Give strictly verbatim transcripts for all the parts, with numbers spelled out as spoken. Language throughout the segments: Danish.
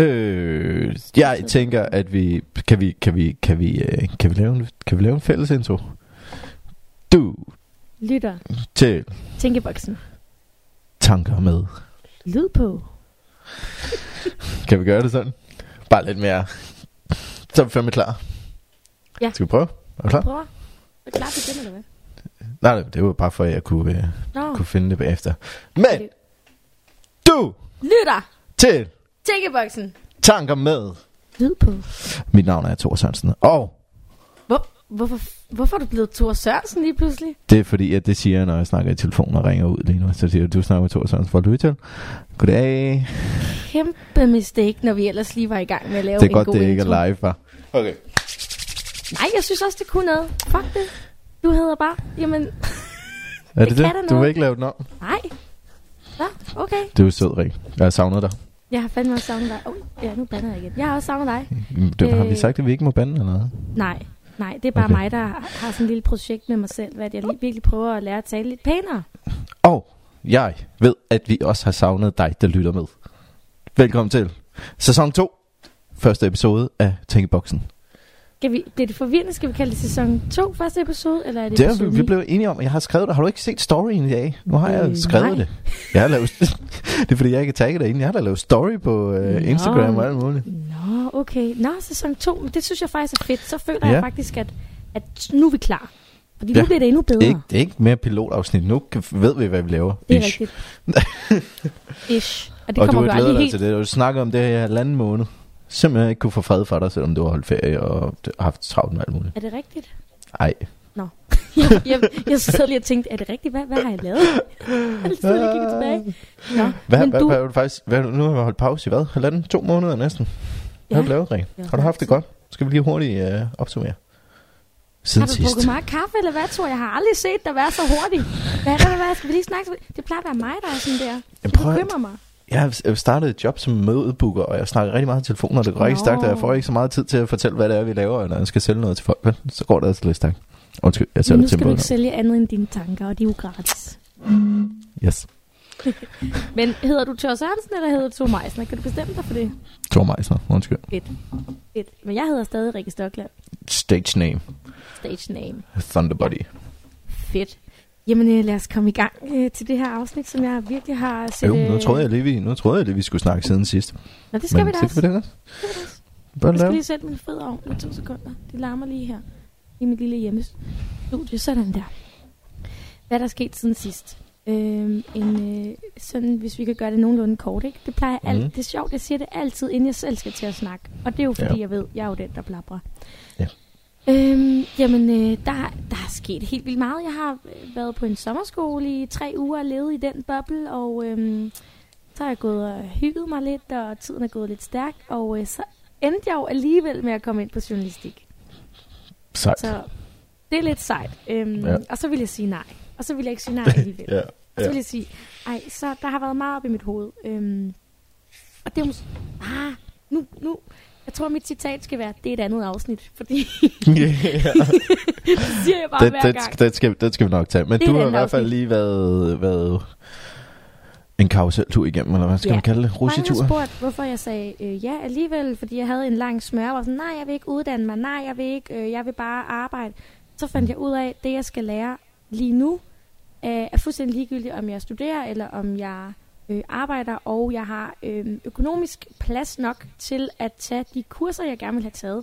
Øh, jeg tænker, at vi kan vi kan vi kan vi kan vi lave en kan vi lave en fælles intro. Du lytter til Tænkeboksen. Tanker med lyd på. Kan vi gøre det sådan? Bare lidt mere. Så er vi fandme klar. Ja. Skal vi prøve? Er du klar? Prøv. Er du klar til det, eller hvad? Nej, det var bare for, at jeg kunne, øh, no. kunne finde det bagefter. Men du lytter til Tænkeboksen. Tanker med lyd på. Mit navn er Thor Sørensen. Og Hvor, hvorfor, hvorfor er du blevet Thor Sørensen lige pludselig? Det er fordi, at det siger jeg, når jeg snakker i telefonen og ringer ud lige nu. Så siger jeg, du snakker med Thor Sørensen. Får du til? Goddag. Kæmpe mistake, når vi ellers lige var i gang med at lave en god intro. Det er godt, det ikke er live, var. Okay. Nej, jeg synes også, det kunne noget. Fuck det. Du hedder bare, jamen... Er det det? det? Du vil ikke lave den om? Nej. Nå, okay. Det er jo sød, Rikke. Jeg har savnet dig. Jeg har fandme også savnet dig. Åh, oh, ja, nu bander jeg igen. Jeg har også savnet dig. Det, har øh... vi sagt, at vi ikke må bande eller noget? Nej, nej. Det er bare okay. Mig, der har sådan et lille projekt med mig selv, hvad jeg lige virkelig prøver at lære at tale lidt pænere. Og jeg ved, at vi også har savnet dig, der lytter med. Velkommen til sæson to. Første episode af Tænkeboksen. Skal vi, det er det forvirrende, skal vi kalde det sæson to, første episode, eller er det, det episode er, vi, vi blev enige om, jeg har skrevet det. Har du ikke set storyen i dag? Nu har øh, jeg skrevet nej. det. Jeg har lavet, det er fordi, jeg ikke kan tagge dig inden. Jeg har da lavet story på øh, Instagram og alt muligt. Nå, okay. Nå, sæson to, det synes jeg faktisk er fedt. Så føler ja. jeg faktisk, at, at nu er vi klar. Fordi ja. nu bliver det endnu bedre. Ikke, det er ikke mere pilotafsnit. Nu ved vi, hvad vi laver. Det er Ish. rigtigt. Ish. Og, det og kommer du har glædet dig helt... til det. Du snakker om det her i halvanden måned. Simpelthen ikke kunne få fred for dig, selvom du har holdt ferie og haft travlt med alt muligt. Er det rigtigt? Nej. Nå. Jeg, jeg, jeg sad lige og tænkte, er det rigtigt? Hvad, hvad har jeg lavet? Altid lige kigget tilbage. Nå. Hvad, men hvad, du... hvad har du faktisk... Hvad, nu har jeg holdt pause i hvad? Halvanden? To måneder næsten. Hvad ja. har du lavet, Rikke? Har du haft det godt? Skal vi lige hurtigt øh, opsummere? Siden har du drukket meget kaffe, eller hvad, tror jeg? Jeg har aldrig set dig være så hurtigt. Hvad er det, hvad? Skal vi lige snakke? Det plejer at være mig, der er sådan der. Jeg bekymrer mig. Jeg startede et job som mødebooker, og jeg snakker rigtig meget i telefonen, og det går no. ikke stærkt, og jeg får ikke så meget tid til at fortælle, hvad det er, vi laver, når jeg skal sælge noget til folk. Men så går det altså lidt stærkt. Undskyld, jeg sælger til en båd. Men nu skal du ikke sælge andet end dine tanker, og de er jo gratis. Yes. Men hedder du Thor Sørensen, eller hedder du Thor Meisner? Kan du bestemme dig for det? Thor Meisner, undskyld. Et. Et. Men jeg hedder stadig Rikke Stokland. Stage name. Stage name. Thunderbody. Fedt. Jamen lad os komme i gang øh, til det her afsnit, som jeg virkelig har set. Jo, nu troede jeg lige, vi, nu troede jeg lige, vi skulle snakke siden sidst. Nå, det skal Men, vi da også. Skal vi det også? Jeg skal lige sætte min fødder over med to sekunder. Det larmer lige her i mit lille hjemmestudie. Sådan der. Hvad der er sket siden sidst? Øhm, en, øh, sådan, hvis vi kan gøre det nogenlunde kort, ikke? Det plejer alt. Mm. Det er sjovt, jeg siger det altid, inden jeg selv skal til at snakke. Og det er jo fordi, ja. jeg ved, jeg er jo den, der blabrer. Ja. Øhm, jamen, øh, der, der er sket helt vildt meget. Jeg har været på en sommerskole i tre uger og levet i den boble, og øhm, så har jeg gået og hygget mig lidt, og tiden er gået lidt stærk, og øh, så endte jeg jo alligevel med at komme ind på journalistik. Sejt. Så det er lidt sejt. Øhm, ja. Og så vil jeg sige nej. Og så vil jeg ikke sige nej alligevel. ja, ja. Og så vil jeg sige, ej, så der har været meget op i mit hoved. Øhm, og det er måske... Ah, nu, nu... Jeg tror, mit citat skal være, det er et andet afsnit, fordi yeah. det siger jeg bare det, hver det, gang. Det skal, det skal vi nok tage. Men det du har i hvert fald lige været, været en karuseltur igennem, eller hvad skal yeah. man kalde det? Russitur? Mange har spurgt, hvorfor jeg sagde øh, ja alligevel, fordi jeg havde en lang smør, og sådan, nej, jeg vil ikke uddanne mig, nej, jeg vil ikke, øh, jeg vil bare arbejde. Så fandt jeg ud af, at det, jeg skal lære lige nu, øh, er fuldstændig ligegyldigt, om jeg studerer, eller om jeg... arbejder, og jeg har øh, økonomisk plads nok til at tage de kurser, jeg gerne ville have taget,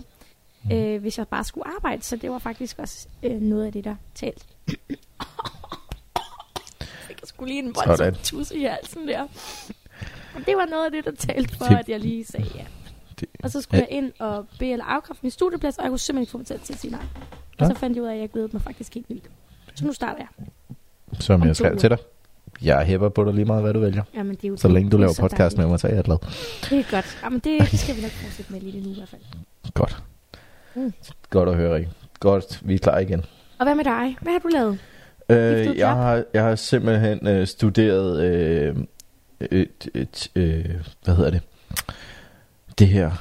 øh, hvis jeg bare skulle arbejde. Så det var faktisk også øh, noget af det, der talte. Jeg skulle lige en voldsom tusse i halsen der. Og det var noget af det, der talte for, at jeg lige sagde ja. Og så skulle jeg ind og bede eller afkræfte min studieplads, og jeg kunne simpelthen ikke få mig selv til at sige nej. Og så fandt jeg ud af, at jeg glædede mig faktisk helt vildt. Så nu starter jeg. Som jeg skal til dig. Jeg hæpper på dig lige meget, hvad du vælger. Jamen, det er jo så længe du laver podcast med mig, så er jeg glad. Det er godt. Jamen, det, det skal vi nok fortsætte med lige nu i hvert fald. Godt. Mm. Godt at høre, Rikke. Godt, vi er klar igen. Og hvad med dig? Hvad har du lavet? Øh, du jeg, har, jeg har simpelthen øh, studeret... Øh, et, et, øh, hvad hedder det? Det her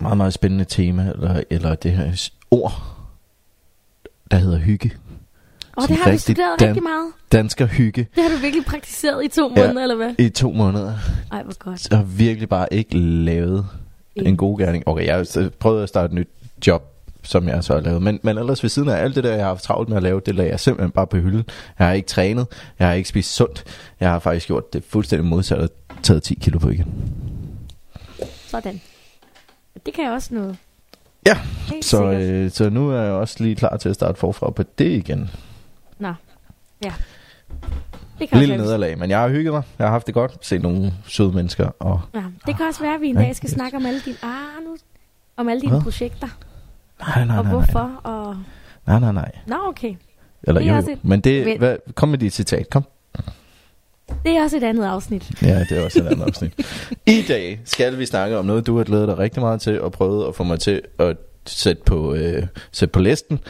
meget, meget spændende tema, eller, eller det her ord, der hedder hygge. Og det har du studeret dan- rigtig meget. Dansker hygge. Det har du virkelig praktiseret i to måneder, ja, eller hvad? I to måneder. Ej, hvor godt. Jeg har virkelig bare ikke lavet en god gerning. Okay, jeg prøvede at starte et nyt job, som jeg så har lavet, men, men ellers ved siden af alt det der, jeg har haft travlt med at lave, det lader jeg simpelthen bare på hylden. Jeg har ikke trænet, jeg har ikke spist sundt, jeg har faktisk gjort det fuldstændig modsatte, taget ti kilo på igen. Sådan. Det kan jeg også noget. Ja, så, øh, så nu er jeg også lige klar til at starte forfra på det igen. Nå, ja. Det kan lille nederlag, men jeg har hygget mig. Jeg har haft det godt, set nogle søde mennesker og... ja, det kan også være, at vi en dag skal snakke om alle dine, ah, nu, om alle dine projekter. Nej, nej, og nej, hvorfor nej. Og... nej, nej, nej. Nå, okay. Eller det jo, jo. Et... men det... men... hvad... kom med dit citat, kom. Det er også et andet afsnit. Ja, det er også et andet afsnit. I dag skal vi snakke om noget, du har glædet dig rigtig meget til, og prøvet at få mig til at sætte på, øh, sætte på listen.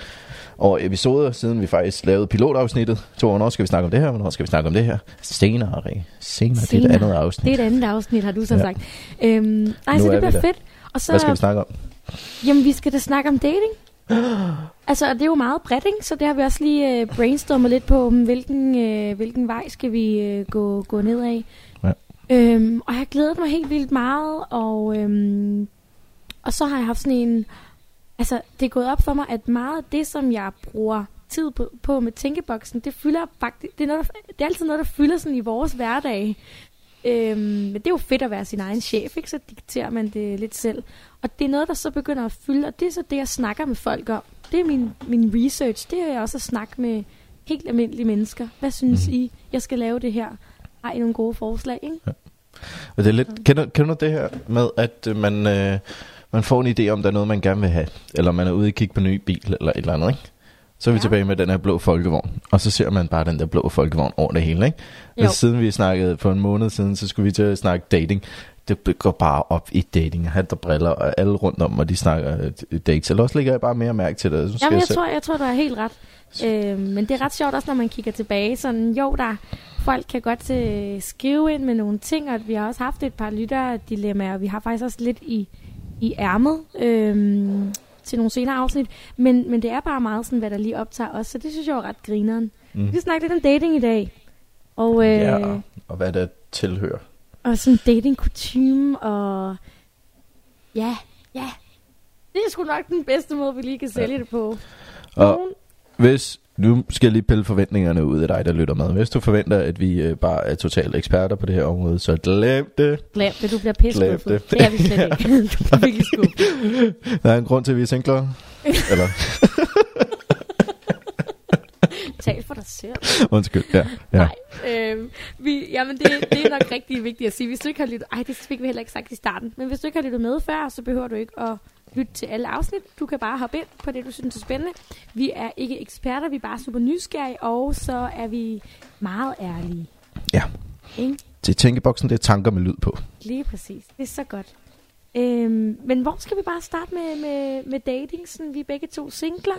Og episoder, siden vi faktisk lavede pilotafsnittet. Så hvornår skal vi snakke om det her, hvornår skal vi snakke om det her? Senere, Rikke. Senere, Senere. Det er et andet afsnit. Det er et andet afsnit, har du så ja. sagt. Øhm, nej, så det bliver fedt. Og så... hvad skal vi snakke om? Jamen, vi skal da snakke om dating. Altså, det er jo meget bredt, ikke? Så der har vi også lige øh, brainstormet lidt på, hvilken, øh, hvilken vej skal vi øh, gå, gå ned af. Ja. Øhm, og jeg har glædet mig helt vildt meget, og, øhm, og så har jeg haft sådan en... altså, det er gået op for mig, at meget af det, som jeg bruger tid på, på med tænkeboksen, det fylder faktisk... det er, noget, det er altid noget, der fylder sådan i vores hverdag. Øhm, men det er jo fedt at være sin egen chef, ikke? Så dikterer man det lidt selv. Og det er noget, der så begynder at fylde, og det er så det, jeg snakker med folk om. Det er min, min research. Det er jeg også at snakke med helt almindelige mennesker. Hvad synes mm. I, jeg skal lave det her? Ej, nogle gode forslag, ikke? Ja. Og det er lidt... ja. Kender, kender du det her med, at øh, man... Øh, man får en idé om, der er noget, man gerne vil have. Eller man er ude og kigge på en ny bil, eller et eller andet, ikke? Så er vi ja. tilbage med den her blå folkevogn. Og så ser man bare den der blå folkevogn over det hele, ikke? Men siden vi snakkede for en måned siden, så skulle vi til at snakke dating. Det går bare op i dating. Hat og briller, og alle rundt om, og de snakker dates. Eller også lægger jeg bare mere mærke til det. Jamen, jeg, jeg, tror, jeg tror, du er helt ret. Øh, men det er ret sjovt også, når man kigger tilbage. Sådan, jo, der folk kan godt øh, skrive ind med nogle ting, og vi har også haft et par lytterdilemmaer, og vi har faktisk også lidt i... i ærmet øhm, til nogle senere afsnit, men, men det er bare meget sådan, hvad der lige optager os, så det synes jeg er ret grineren. Mm. Vi snakker lidt om dating i dag. Og, øh, ja, og hvad der tilhører. Og sådan datingkutume, og ja, ja. Det er sgu nok den bedste måde, vi lige kan sælge ja. det på. Og nogen... hvis, nu skal jeg lige pille forventningerne ud af dig, der lytter med. Hvis du forventer, at vi øh, bare er totalt eksperter på det her område, så glem det. Glem det, du bliver pisskuffet. Det. det er vi slet ja. ikke. Du bliver virkelig skuffet. Der er en grund til, at vi er singlere. Eller? Tal for dig selv. Undskyld, ja. ja. Nej, øh, vi, jamen det, det er nok rigtig vigtigt at sige. Hvis du ikke har lyttet... ej, det fik vi heller ikke sagt i starten. Men hvis du ikke har lyttet med før, så behøver du ikke at... lyt til alle afsnit. Du kan bare hoppe ind på det, du synes er spændende. Vi er ikke eksperter, vi er bare super nysgerrige, og så er vi meget ærlige. Ja. Ikke? Til tænkeboksen, det er tanker med lyd på. Lige præcis. Det er så godt. Øhm, men hvor skal vi bare starte med, med, med dating? Sådan, vi er begge to singler,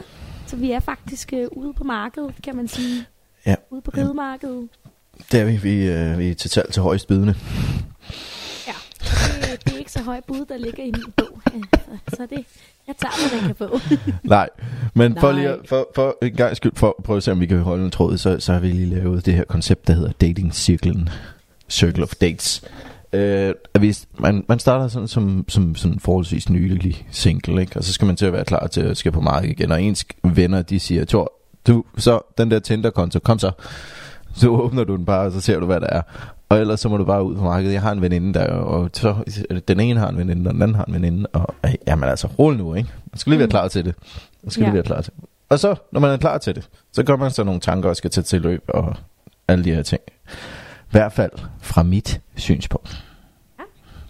så vi er faktisk øh, ude på markedet, kan man sige. Ja. Ude på ridemarkedet. Det er vi. Vi, øh, vi er til salg til højst bydende. Det er ikke så høj bud, der ligger i min bog. Så det, jeg tager, hvad jeg kan få. Nej, men Nej. For, lige at, for, for en gang skyld, for at prøve at se, om vi kan holde en tråd, så, så har vi lige lavet det her koncept, der hedder datingcirklen. Circle of Dates. Øh, hvis man, man starter sådan som, som, som forholdsvis nylig single, ikke? Og så skal man til at være klar til at skal på markedet igen. Og ens venner, de siger, Thor, du, så den der Tinder-konto, kom så. Så åbner du den bare, og så ser du, hvad der er. Og ellers så må du bare ud på markedet. Jeg har en veninde der, og så, den ene har en veninde, og den anden har en veninde. Og jamen altså, roll nu, ikke? Man skal lige være klar til det. Man skal ja. lige være klar til det. Og så, når man er klar til det, så gør man så nogle tanker, og skal tage til løb, og alle de her ting. I hvert fald fra mit synspunkt.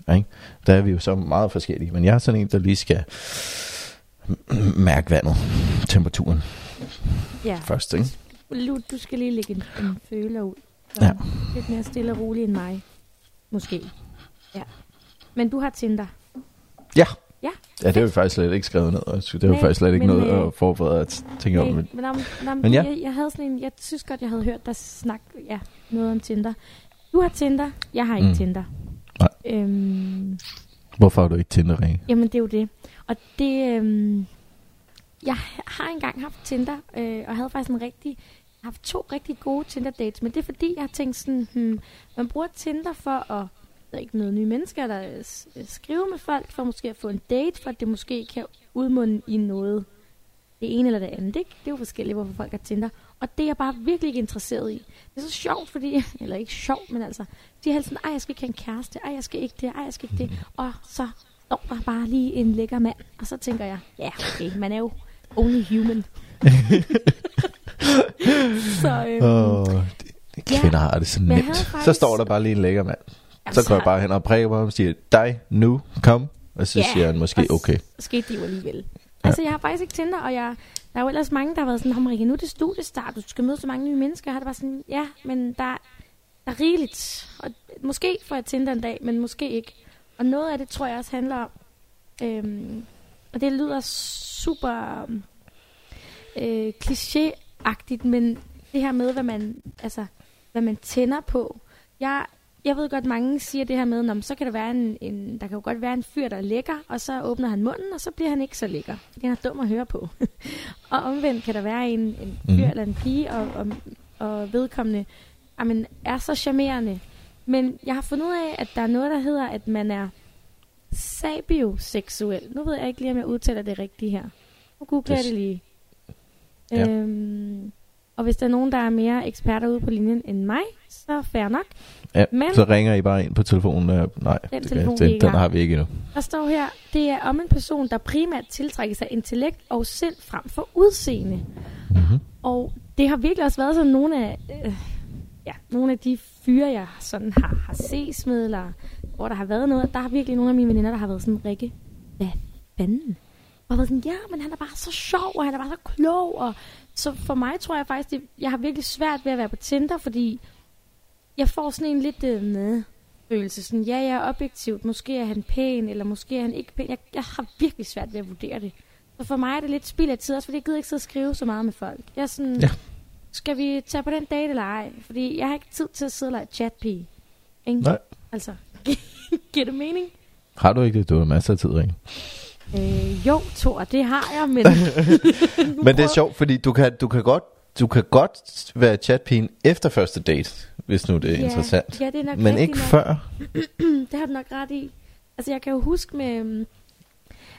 Ja. Ikke? Der er vi jo så meget forskellige. Men jeg er sådan en, der lige skal mærke vandet, temperaturen ja. først, ikke? Du skal lige lægge en, en føler ud. Ja. Lidt mere stille og rolig end mig. Måske. Ja. Men du har Tinder. Ja. Ja, ja, det har vi faktisk slet ikke skrevet ned. Det har vi faktisk slet ikke men, noget øh, at forberede at tænke nej, om. Men, men, men, men ja. jeg, jeg havde sådan en, jeg synes godt, jeg havde hørt dig snakke ja, noget om Tinder. Du har Tinder. Jeg har ikke mm. Tinder. Nej. Øhm, Hvorfor har du ikke Tinder, Rikke? Jamen, det er jo det. Og det... Øhm, jeg har engang haft Tinder, øh, og havde faktisk en rigtig... Jeg har haft to rigtig gode Tinder-dates, men det er fordi, jeg har tænkt sådan, hmm, man bruger Tinder for at ved ikke, møde nye mennesker, der skriver med folk, for måske at få en date, for at det måske kan udmunde i noget. Det ene eller det andet, ikke? Det er jo forskelligt, hvorfor folk har Tinder. Og det er jeg bare virkelig ikke interesseret i. Det er så sjovt, fordi... Eller ikke sjovt, men altså... De er helt sådan, ej, jeg skal ikke have en kæreste. Ej, jeg skal ikke det. Ej, jeg skal ikke det. Og så står der bare lige en lækker mand. Og så tænker jeg, ja, yeah, okay, man er jo only human. så, øhm, oh, det, kvinder ja, har det så nemt. Faktisk... Så står der bare lige en lækker mand. Jamen, så går så... jeg bare hen og præger mig og siger, dig, nu, kom. Og så yeah, siger han måske, okay. Så skete det jo alligevel. Ja. Altså, jeg har faktisk ikke Tinder, og jeg, der er jo ellers mange, der har været sådan, hom Rikke, nu er det studiestart, du skal møde så mange nye mennesker. Jeg har det bare sådan, ja, men der, der er rigeligt. Og måske får jeg Tinder en dag, men måske ikke. Og noget af det, tror jeg også handler om, øhm, og det lyder super øh, klichéagtigt, men det her med, hvad man, altså, hvad man tænder på. Jeg... Jeg ved godt, mange siger det her med, at så kan der være en, en, der kan jo godt være en fyr, der er lækker, og så åbner han munden, og så bliver han ikke så lækker. Det er dum at høre på. Og omvendt kan der være en, en fyr mm. eller en pige, og, og, og vedkommende amen, er så charmerende. Men jeg har fundet ud af, at der er noget, der hedder, at man er sabioseksuel. Nu ved jeg ikke lige, om jeg udtaler det rigtigt her. Nu googler yes. jeg det lige. Ja. Øhm, og hvis der er nogen, der er mere eksperter ude på linjen end mig, så fair nok. Ja, men så ringer I bare ind på telefonen. Øh, nej, den, telefon, det, den, den har vi ikke endnu. Der står her, det er om en person, der primært tiltrækker sig intellekt og sind frem for udseende. Mm-hmm. Og det har virkelig også været sådan nogle af, øh, ja, nogle af de fyre, jeg sådan har, har ses med, eller hvor der har været noget. Der har virkelig nogle af mine veninder, der har været sådan, Rikke, hvad fanden? Og har været sådan, ja, men han er bare så sjov, og han er bare så klog. Og så for mig tror jeg faktisk, det, jeg har virkelig svært ved at være på Tinder, fordi... Jeg får sådan en lidt øh, følelse, sådan, ja, jeg er objektivt, måske er han pæn, eller måske er han ikke pæn. Jeg, jeg har virkelig svært ved at vurdere det. Så for mig er det lidt spild af tid, også fordi jeg gider ikke sidde og skrive så meget med folk. Jeg er sådan, ja. Skal vi tage på den date eller ej? Fordi jeg har ikke tid til at sidde og lege chatpige. Nej. Altså, giver det mening? Har du ikke det? Du har masser af tid, Rikke. Øh, jo, Thor, det har jeg, men... men det er sjovt, fordi du kan, du kan godt... Du kan godt være chatpigen efter første date, hvis nu det er ja, interessant. Ja, det er nok men ikke nok. Før. Det har du nok ret i. Altså, jeg kan jo huske med...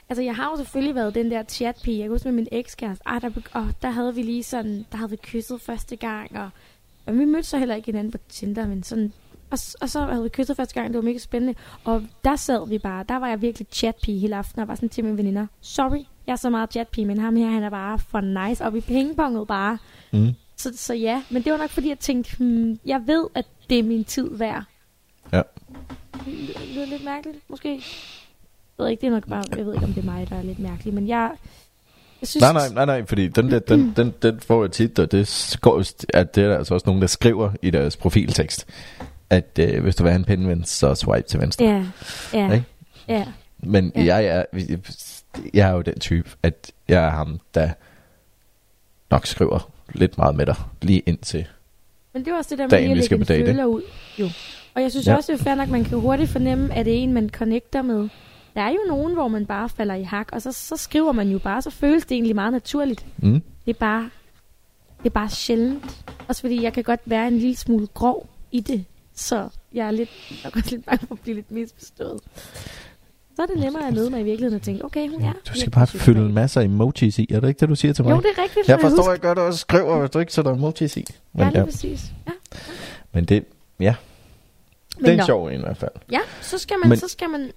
Altså, jeg har jo selvfølgelig været den der chatpige. Jeg kan huske med min ekskæreste. Ah, der, oh, der havde vi lige sådan... Der havde vi kysset første gang, og... og vi mødte så heller ikke hinanden på Tinder, men sådan... Og, og så havde vi kysset første gang, det var mega spændende. Og der sad vi bare... Der var jeg virkelig chatpige hele aftenen, og var sådan til mine veninder. Sorry. Jeg er så meget chatpige, men ham her, han er bare for nice, og vi pingpongede bare. Mm. Så, så ja, men det var nok fordi, jeg tænkte, hmm, jeg ved, at det er min tid værd. Ja. Det lyder lidt mærkeligt, måske. Jeg ved ikke, det er nok bare, jeg ved ikke, om det er mig, der er lidt mærkelig, men jeg, jeg synes... Nej, nej, nej, nej, fordi den, der, den, den, den får jeg tit, og det, går, at det er der altså også nogen, der skriver i deres profiltekst, at øh, hvis du vil have en pindven, så swipe til venstre. Ja, ja, okay? Ja. Men ja. jeg er... Jeg, Jeg er jo den type, at jeg er ham, der nok skriver lidt meget med dig, lige indtil men det er også det der med dagen, vi skal på date. Jo. Og jeg synes ja. også, det er fair nok, man kan hurtigt fornemme, at det er en, man connecter med. Der er jo nogen, hvor man bare falder i hak, og så, så skriver man jo bare, så føles det egentlig meget naturligt. Mm. Det er bare, det er bare sjældent. Også fordi jeg kan godt være en lille smule grov i det, så jeg er lidt, jeg er godt lidt bange for at blive lidt misforstået. Så er det nemmere at møde mig i virkeligheden og tænke, okay, hun er... Du skal bare fylde en masse emojis i. Er det ikke det, du siger til mig? Jo, det er rigtigt. Jeg forstår, jeg gør det også. Skriver, hvis du ikke sætter emojis i. Men, ja, lige ja. præcis. Ja. Ja. Men det... Ja. Men det er en sjov en i hvert fald. Ja, så skal man... Men, så, skal man...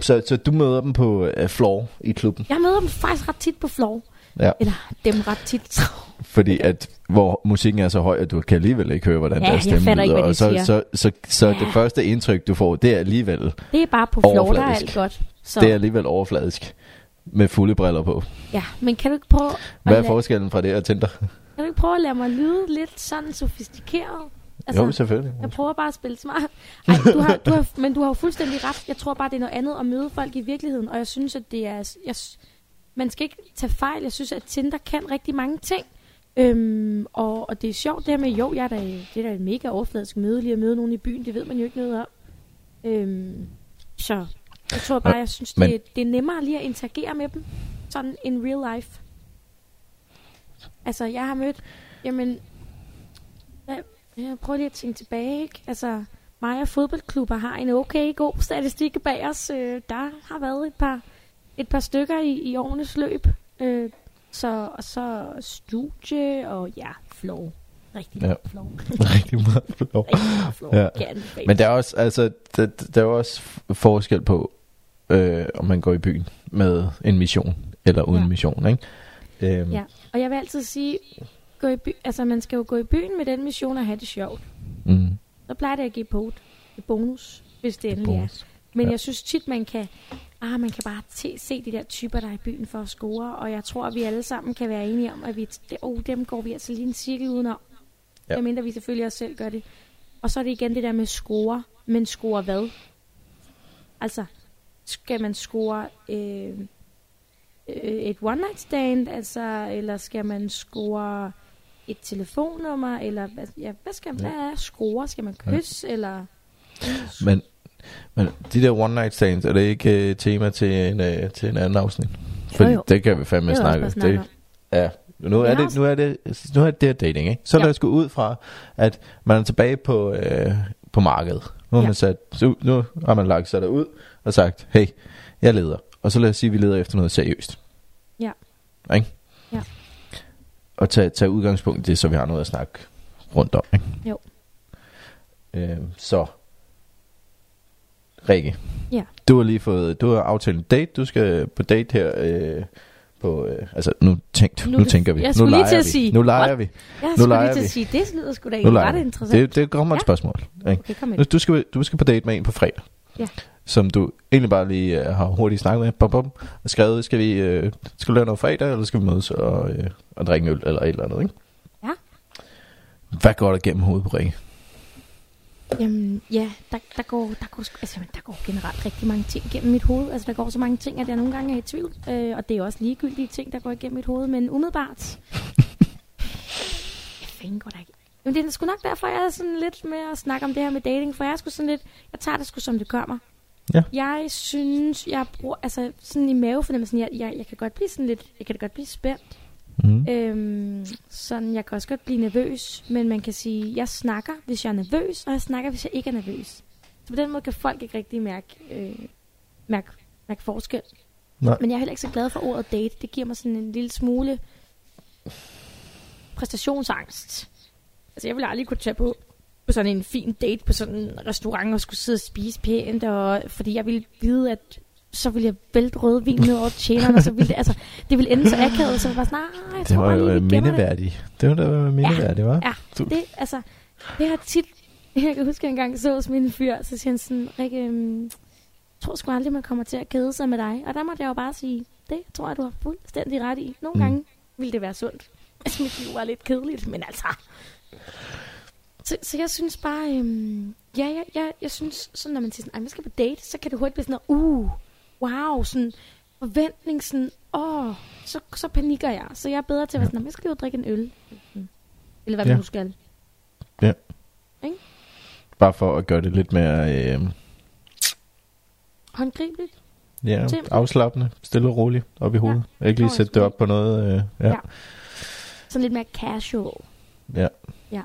Så, så du møder dem på uh, floor i klubben? Jeg møder dem faktisk ret tit på floor. Ja. Eller dem ret tit. Fordi at... Hvor musikken er så høj, at du kan alligevel ikke høre, hvordan ja, der stemme lyder. Ikke, og så, så, så, så, så ja. det første indtryk, du får, det er alligevel det er bare på floor, der er alt godt. Så. Det er alligevel overfladisk. Med fulde briller på. Ja, men kan du ikke prøve... Hvad er lade... forskellen fra det og Tinder? Kan du ikke prøve at lade mig lyde lidt sådan sofistikeret? Altså, jo, selvfølgelig. Jeg prøver bare at spille smart. Ej, du har, du har, men du har jo fuldstændig ret. Jeg tror bare, det er noget andet at møde folk i virkeligheden. Og jeg synes, at det er... Jeg, man skal ikke tage fejl. Jeg synes, at Tinder kan rigtig mange ting. Øhm, og, og det er sjovt det her med jo, jeg er da, det er da et mega overfladisk møde. Lige at møde nogen i byen, det ved man jo ikke noget om. øhm, Så jeg tror bare, jeg synes det, det er nemmere lige at interagere med dem sådan in real life. Altså jeg har mødt Jamen Jeg, jeg prøver lige at tænke tilbage, ikke? Altså mig og fodboldklubber har en okay god statistik bag os. Øh, der har været et par, et par stykker i, i årenes løb. Øh, så, og så studie og ja, flow. Rigtig meget ja. flow. Rigtig meget flow. Rigtig meget flow. Ja. Men der er også, altså, der, der er også forskel på, øh, om man går i byen med en mission eller uden ja. mission, ikke? Øhm. Ja, og jeg vil altid sige, gå i by, altså man skal jo gå i byen med den mission og have det sjovt. Mm. Så plejer det at give på et bonus, hvis det endelig bonus. er. Men ja. jeg synes tit, man kan, ah, man kan bare t- se de der typer, der er i byen for at score, og jeg tror, at vi alle sammen kan være enige om, at vi t- oh, dem går vi altså lige en cirkel udenom. Ja. Mindre vi selvfølgelig også selv gør det. Og så er det igen det der med score, men score hvad? Altså, skal man score... Øh, et one night stand, altså, eller skal man score et telefonnummer, eller ja, hvad skal man, ja. hvad er score? Skal man kysse, ja. eller... Men, men de der one night stands, er det ikke uh, tema til en, uh, til en anden afsnit? Fordi jo, jo. det kan vi fandme det snakke. snakke det, ja, nu er det, nu er det, nu er det der dating, ikke? Så ja. der sgu ud fra, at man er tilbage på, øh, på markedet. Nu har ja. man sat, nu har man lagt sig derud og sagt, hey, jeg leder. Og så lad os sige, at vi leder efter noget seriøst. Ja. Ikke? Ja. Og tage, tage udgangspunkt i det, så vi har noget at snakke rundt om. Ikke? Jo. Øh, så. Rikke. Ja. Du har lige fået, du har aftalt en date. Du skal på date her øh, på, øh, altså nu tænkt, nu, nu tænker vi. Jeg skulle nu lige til at sige. Nu leger What? vi. Jeg nu skulle lige til at sige, det lyder sgu da ikke ret interessant. Det, det kommer et ja. spørgsmål. Ikke? Okay, kom ind. Nu, du, skal, du skal på date med en på fredag. Ja. Som du egentlig bare lige øh, har hurtigt snakket med, bum, bum, og skrevet, skal vi øh, skal vi lave noget fredag, eller skal vi mødes og, øh, og drikke en øl, eller et eller andet, ikke? Ja. Hvad går der gennem hovedet på Rikke? Jamen, ja, der, der, går, der, går, altså, der går generelt rigtig mange ting gennem mit hoved. Altså, der går så mange ting, at jeg nogle gange er i tvivl, øh, og det er også ligegyldige ting, der går igennem mit hoved, men umiddelbart... Hvad fanden går der ikke? Men det er sgu nok derfor, jeg er sådan lidt med at snakke om det her med dating, for jeg er sgu sådan lidt... Jeg tager det sgu, som det kommer. Ja. Jeg synes, jeg bruger, altså sådan i mavefornemmelsen, jeg, jeg, jeg kan godt blive sådan lidt, jeg kan godt blive spændt. Mm. Øhm, sådan, jeg kan også godt blive nervøs, men man kan sige, jeg snakker, hvis jeg er nervøs, og jeg snakker, hvis jeg ikke er nervøs. Så på den måde kan folk ikke rigtig mærke, øh, mærke, mærke forskel. Nej. Men jeg er heller ikke så glad for ordet date. Det giver mig sådan en lille smule præstationsangst. Altså, jeg vil aldrig kunne tage på på sådan en fin date på sådan en restaurant og skulle sidde og spise pænt, og fordi jeg ville vide, at så ville jeg vælte rødvin ned over tjeneren, og så ville det, altså, det ville ende så akavet, så var bare sådan, nej, jeg tror bare lige, vi gemmer det. Det var jo mindeværdigt. Det var jo mindeværdigt, hva'? Ja, det, altså, det har tit, jeg kan huske, at jeg engang så hos min fyr, så siger han sådan, Rikke, jeg tror sgu aldrig, man kommer til at kede sig med dig, og der måtte jeg jo bare sige, det tror jeg, du har fuldstændig ret i. Nogle mm. gange ville det være sundt. Altså, mit liv var lidt kedeligt, men altså... Så, så jeg synes bare, øhm, ja, jeg, jeg, jeg synes, sådan, når man siger sådan, at man skal på date, så kan det hurtigt blive sådan noget, uh, wow, sådan forventning, sådan, åh, oh, så, så panikker jeg. Så jeg er bedre til at være sådan, at jeg skal jo drikke en øl. Mm. Eller hvad ja. man nu skal. Ja. Ikke? Bare for at gøre det lidt mere... Øh... håndgribeligt. Ja, Simpel. afslappende, stille og roligt op i hovedet. Ja. Ikke lige sætte det op på noget. Øh, ja. ja. Sådan lidt mere casual. Ja. Ja.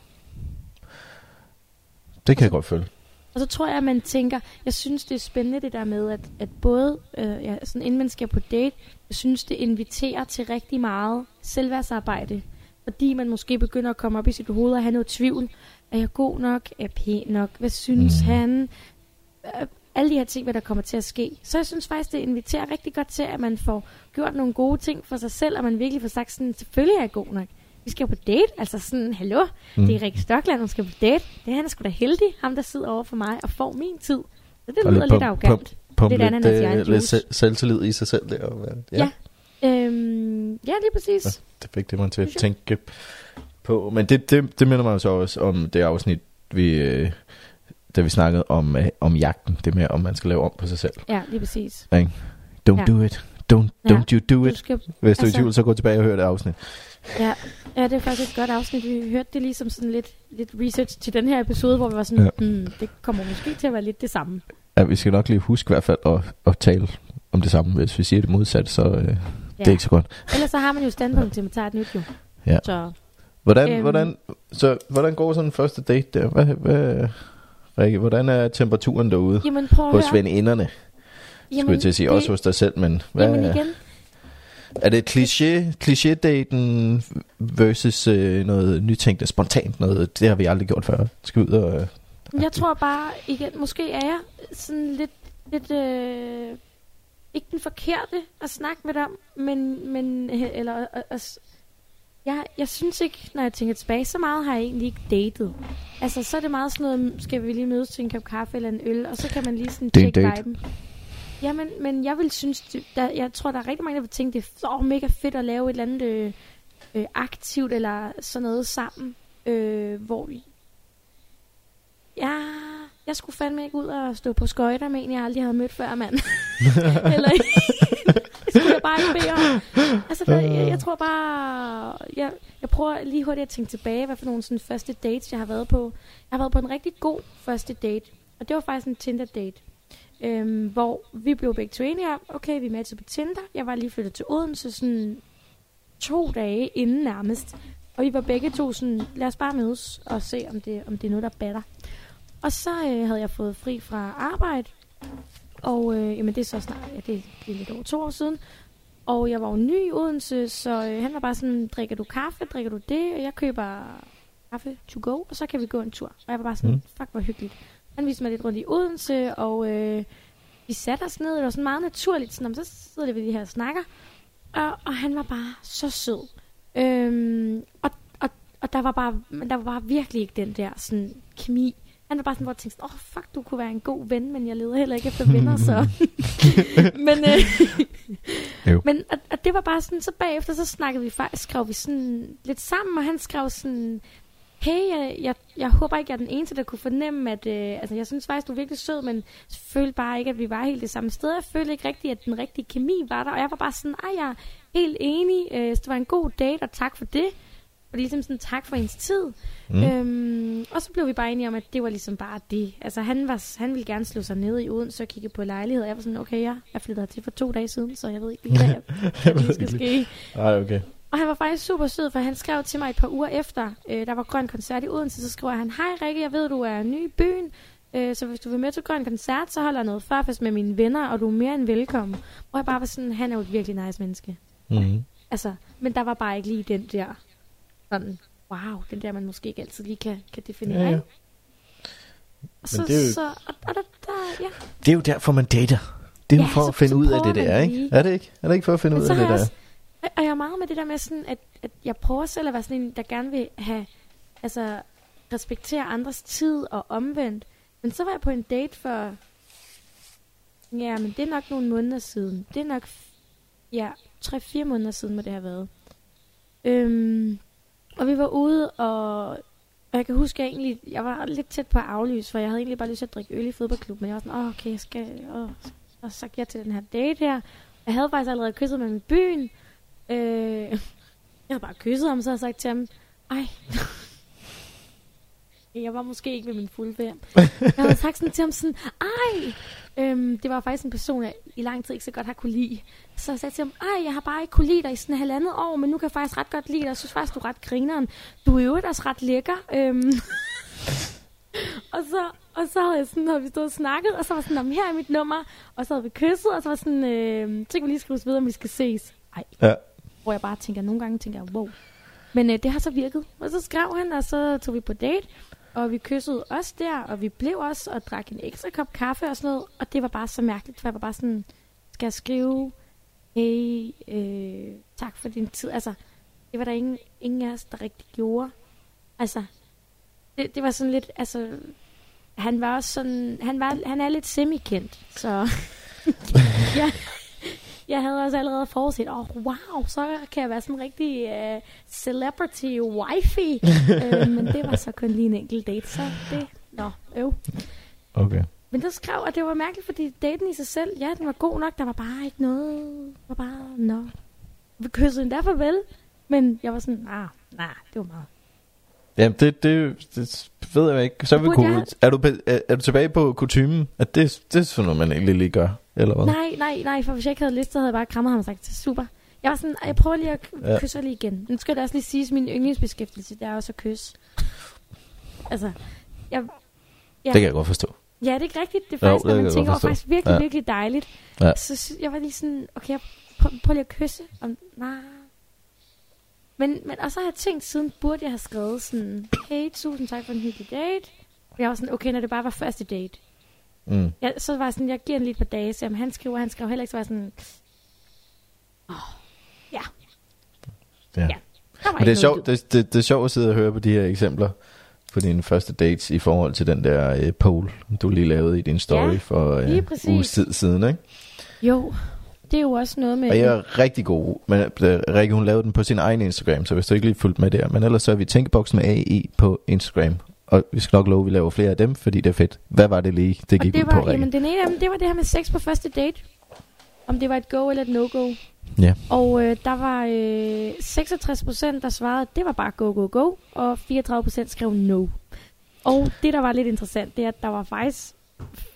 Det kan jeg godt følge. Og så tror jeg, at man tænker, jeg synes, det er spændende det der med, at, at både, øh, ja, sådan, inden man skal på date, jeg synes, det inviterer til rigtig meget selvværdsarbejde. Fordi man måske begynder at komme op i sit hoved og have noget tvivl. Er jeg god nok? Er jeg pæn nok? Hvad synes mm. han? Alle de her ting, hvad der kommer til at ske. Så jeg synes faktisk, det inviterer rigtig godt til, at man får gjort nogle gode ting for sig selv, og man virkelig får sagt sådan, selvfølgelig er jeg god nok. Vi skal på date, altså sådan, hallo, mm. det er Rikke Stokland, hun skal på date. Det er han er sgu da heldig, ham der sidder over for mig og får min tid. Så det og lyder lidt arrogant. Lidt andet end hans lidt selvtillid i sig selv der. Ja, ja. Øhm, ja lige præcis. Ja, det fik det mig til at tænke på. Men det, det, det minder mig så også om det afsnit, vi, øh, da vi snakkede om, øh, om jagten. Det med, om man skal lave om på sig selv. Ja, lige præcis. Don't ja. do it. Don't, don't ja. you do it. Du skal, Hvis du altså, er i tvivl, så gå tilbage og hør det afsnit. Ja, ja, det er faktisk et godt afsnit. Vi hørte det ligesom sådan lidt, lidt research til den her episode, hvor vi var sådan, ja. mm, det kommer måske til at være lidt det samme. Ja, vi skal nok lige huske i hvert fald at, at tale om det samme. Hvis vi siger det modsat, så øh, ja. det er ikke så godt. Ellers så har man jo standpunkt til, at man tager et nyt jo. Ja. Så, hvordan, øhm, hvordan, så, hvordan går sådan en første date der? Hvad, hvad, Rikke, hvordan er temperaturen derude? Jamen, hos veninderne? Jamen, skulle jeg til at sige, det... også hos dig selv, men hvad Jamen, igen. Er det kliché, kliché-daten versus øh, noget nytænkende, spontant noget? Det har vi aldrig gjort før. Skal ud og... Øh, jeg tror bare, igen, måske er jeg sådan lidt, lidt øh, ikke den forkerte at snakke med dem, men, men eller, øh, jeg, jeg synes ikke, når jeg tænker tilbage, så meget har jeg egentlig ikke datet. Altså, så er det meget sådan noget, skal vi lige mødes til en kop kaffe eller en øl, og så kan man lige sådan tjekke viben. Jamen, men jeg vil synes, der, jeg tror, der er rigtig mange, der vil tænke, det er så mega fedt at lave et eller andet øh, øh, aktivt eller sådan noget sammen, øh, hvor vi... Ja, jeg skulle fandme ikke ud og stå på skøjter med en, jeg aldrig havde mødt før, mand. Eller det skulle jeg bare ikke bede om. Altså, der, jeg, jeg tror bare... Jeg, jeg prøver lige hurtigt at tænke tilbage, hvad for nogle sådan, første dates, jeg har været på. Jeg har været på en rigtig god første date, og det var faktisk en Tinder-date. Øhm, hvor vi blev begge to enige om, okay, vi matchede på Tinder. Jeg var lige flyttet til Odense sådan to dage inden nærmest. Og vi var begge to sådan, lad os bare mødes og se, om det, om det er noget, der batter. Og så øh, havde jeg fået fri fra arbejde. Og øh, jamen, det er så snart, ja, det er lidt over to år siden. Og jeg var jo ny i Odense, så øh, han var bare sådan, drikker du kaffe, drikker du det? Og jeg køber kaffe to go, og så kan vi gå en tur. Og jeg var bare sådan, mm. fuck, hvor hyggeligt. Han viste mig lidt rundt i Odense, og øh, vi satte os ned, det var sådan meget naturligt, sådan, så sidder vi de her og snakker, og, og han var bare så sød. Øhm, og, og, og der var bare, der var bare virkelig ikke den der sådan, kemi. Han var bare sådan, hvor jeg tænkte, åh, oh, fuck, du kunne være en god ven, men jeg leder heller ikke efter venner, så... men, øh, men og, og det var bare sådan, så bagefter, så snakkede vi faktisk, skrev vi sådan lidt sammen, og han skrev sådan... Hey, jeg, jeg, jeg håber ikke, jeg er den eneste, der kunne fornemme, at... Øh, altså, jeg synes faktisk, du er virkelig sød, men jeg følte bare ikke, at vi var helt det samme sted. Jeg følte ikke rigtigt, at den rigtige kemi var der. Og jeg var bare sådan, ej, jeg er helt enig. Øh, det var en god date, og tak for det. Og ligesom sådan, tak for ens tid. Mm. Øhm, og så blev vi bare enige om, at det var ligesom bare det. Altså, han, var, han ville gerne slå sig ned i Odense og kigge på lejligheder. Jeg var sådan, okay, jeg er flyttet hertil for to dage siden, så jeg ved ikke, hvad jeg, jeg det skal ske. Ej, okay. Og han var faktisk super sød, for han skrev til mig et par uger efter, øh, der var Grøn Koncert i Odense, så skriver han, hej Rikke, jeg ved, du er ny i byen, øh, så hvis du vil med til Grøn Koncert, så holder jeg noget førfest med mine venner, og du er mere end velkommen. Og jeg bare var sådan, han er jo et virkelig nice menneske. Mm-hmm. Altså, men der var bare ikke lige den der, sådan, wow, den der, man måske ikke altid lige kan, kan definere. Ja, ja. Så, det, er jo... så, og, og der, der, ja. Det er jo derfor, man dater. Det er jo ja, for så, at finde ud af det der, ikke? Er det ikke? Er det ikke for at finde men ud af det der? Og jeg er meget med det der med sådan, at, at jeg prøver selv at være sådan en, der gerne vil have, altså respektere andres tid og omvendt. Men så var jeg på en date for, ja, men det er nok nogle måneder siden. Det er nok, ja, tre-fire måneder siden må det have været. Øhm, og vi var ude, og, og jeg kan huske, jeg egentlig, jeg var lidt tæt på at aflyse, for jeg havde egentlig bare lyst til at drikke øl i fodboldklubben. Men jeg var sådan, åh, oh, okay, jeg skal, åh, og så sagde jeg til den her date her. Jeg havde faktisk allerede kysset med min byen. Øh, jeg har bare kysset ham, så har jeg sagt til ham, ej, jeg var måske ikke ved min fulde færd. Jeg havde sagt sådan til ham sådan, ej, øhm, det var faktisk en person, jeg i lang tid ikke så godt har kunne lide. Så jeg sagde til ham, ej, jeg har bare ikke kunne lide dig i sådan halvandet år, men nu kan jeg faktisk ret godt lide dig, jeg synes faktisk, du er ret grineren. Du er jo ellers ret lækker. Øhm. Og så... Og så havde, jeg sådan, havde vi stået og snakket, og så var sådan, om her er mit nummer, og så havde vi kysset, og så var sådan, øh, så kan vi lige skrives videre, om vi skal ses. Ej, ja. Hvor jeg bare tænker, nogle gange tænker jeg, wow. Men øh, det har så virket. Og så skrev han, og så tog vi på date, og vi kyssede os der, og vi blev også, og drak en ekstra kop kaffe og sådan noget, og det var bare så mærkeligt, for jeg var bare sådan, skal jeg skrive, hey, øh, tak for din tid. Altså, det var der ingen, ingen af os, der rigtig gjorde. Altså, det, det var sådan lidt, altså... Han var også sådan, han var, han er lidt semi-kendt, så jeg, jeg havde også allerede forudset, åh oh, wow, så kan jeg være sådan en rigtig uh, celebrity wifey, uh, men det var så kun lige en enkelt date, så det, nå, øv. Okay. Men der skrev, og det var mærkeligt, fordi daten i sig selv, ja, den var god nok, der var bare ikke noget, der var bare, nå, vi kyssede endda farvel, men jeg var sådan, nej, nej, det var meget. Jamen, det, det, det ved jeg ikke. Så vi kunne, jeg... er, du, er, er du tilbage på kutymen? At det, det er sådan noget, man egentlig lige gør, eller hvad? Nej, nej, nej, for hvis jeg ikke havde lyst, så havde jeg bare krammet ham og sagt, super. Jeg var sådan, jeg prøver lige at k- ja. kysse lige igen. Nu skal jeg da også lige sige, at min yndlingsbeskæftigelse, det er også at kysse. Altså, jeg, Ja. Det kan jeg godt forstå. Ja, det er ikke rigtigt. Det er faktisk, jo, når man tænker over, faktisk virkelig, ja. virkelig dejligt. Ja. Så jeg var lige sådan, okay, jeg prøver prøv lige at kysse. Om, nej. Men, men, og så har jeg tænkt siden, burde jeg have skrevet sådan, hey, tusind tak for en hyggelig date. Og jeg var sådan, okay, når det bare var første date. Mm. Jeg, så var jeg sådan, jeg giver en lige et par dage, så jamen, han skriver, han skriver heller ikke, så var jeg sådan, åh, oh, ja. Ja. ja. Men det er, sjovt, det, det, det er sjovt at sidde og høre på de her eksempler på dine første dates i forhold til den der øh, poll, du lige lavede i din story ja, for øh, en uge tid siden, ikke? Jo, det er jo også noget med... Og jeg er rigtig god, men Rikke hun lavede den på sin egen Instagram, så hvis du ikke lige fulgte med der. Men ellers så er vi Tænkeboksen med A E på Instagram, og vi skal nok love, at vi laver flere af dem, fordi det er fedt. Hvad var det lige, det gik det ud var, på, Rikke? Jamen den ene af dem, det var det her med sex på første date. Om det var et go eller et no-go. Yeah. Og øh, der var øh, seksogtres procent der svarede, det var bare go, go, go. Og fireogtredive procent skrev no. Og det, der var lidt interessant, det er, at der var faktisk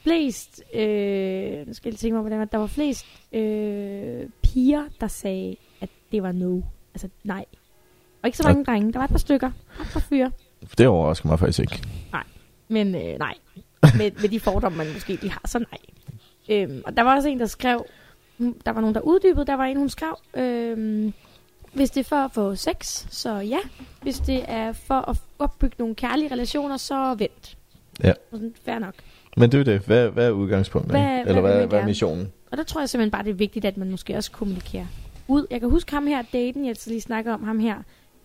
flest... Øh, nu skal jeg tænke mig, hvordan der var flest øh, piger, der sagde, at det var no. Altså nej. Og ikke så mange og... drenge. Der var et par stykker. Et par fyre. Det overrasker mig faktisk ikke. Nej. Men øh, nej. Med, med de fordomme, man måske de har, så nej. Øhm, og der var også en, der skrev... Der var nogen, der uddybede. Der var en, hun skrev, øhm, hvis det er for at få sex, så ja. Hvis det er for at opbygge nogle kærlige relationer, så vent. Ja. Fair nok. Men det er det. Hvad, hvad er udgangspunktet? Hvad, Eller hvad, hvad, hvad er missionen? Og der tror jeg simpelthen bare, det er vigtigt, at man måske også kommunikerer ud. Jeg kan huske ham her, daten, jeg lige snakkede om ham her.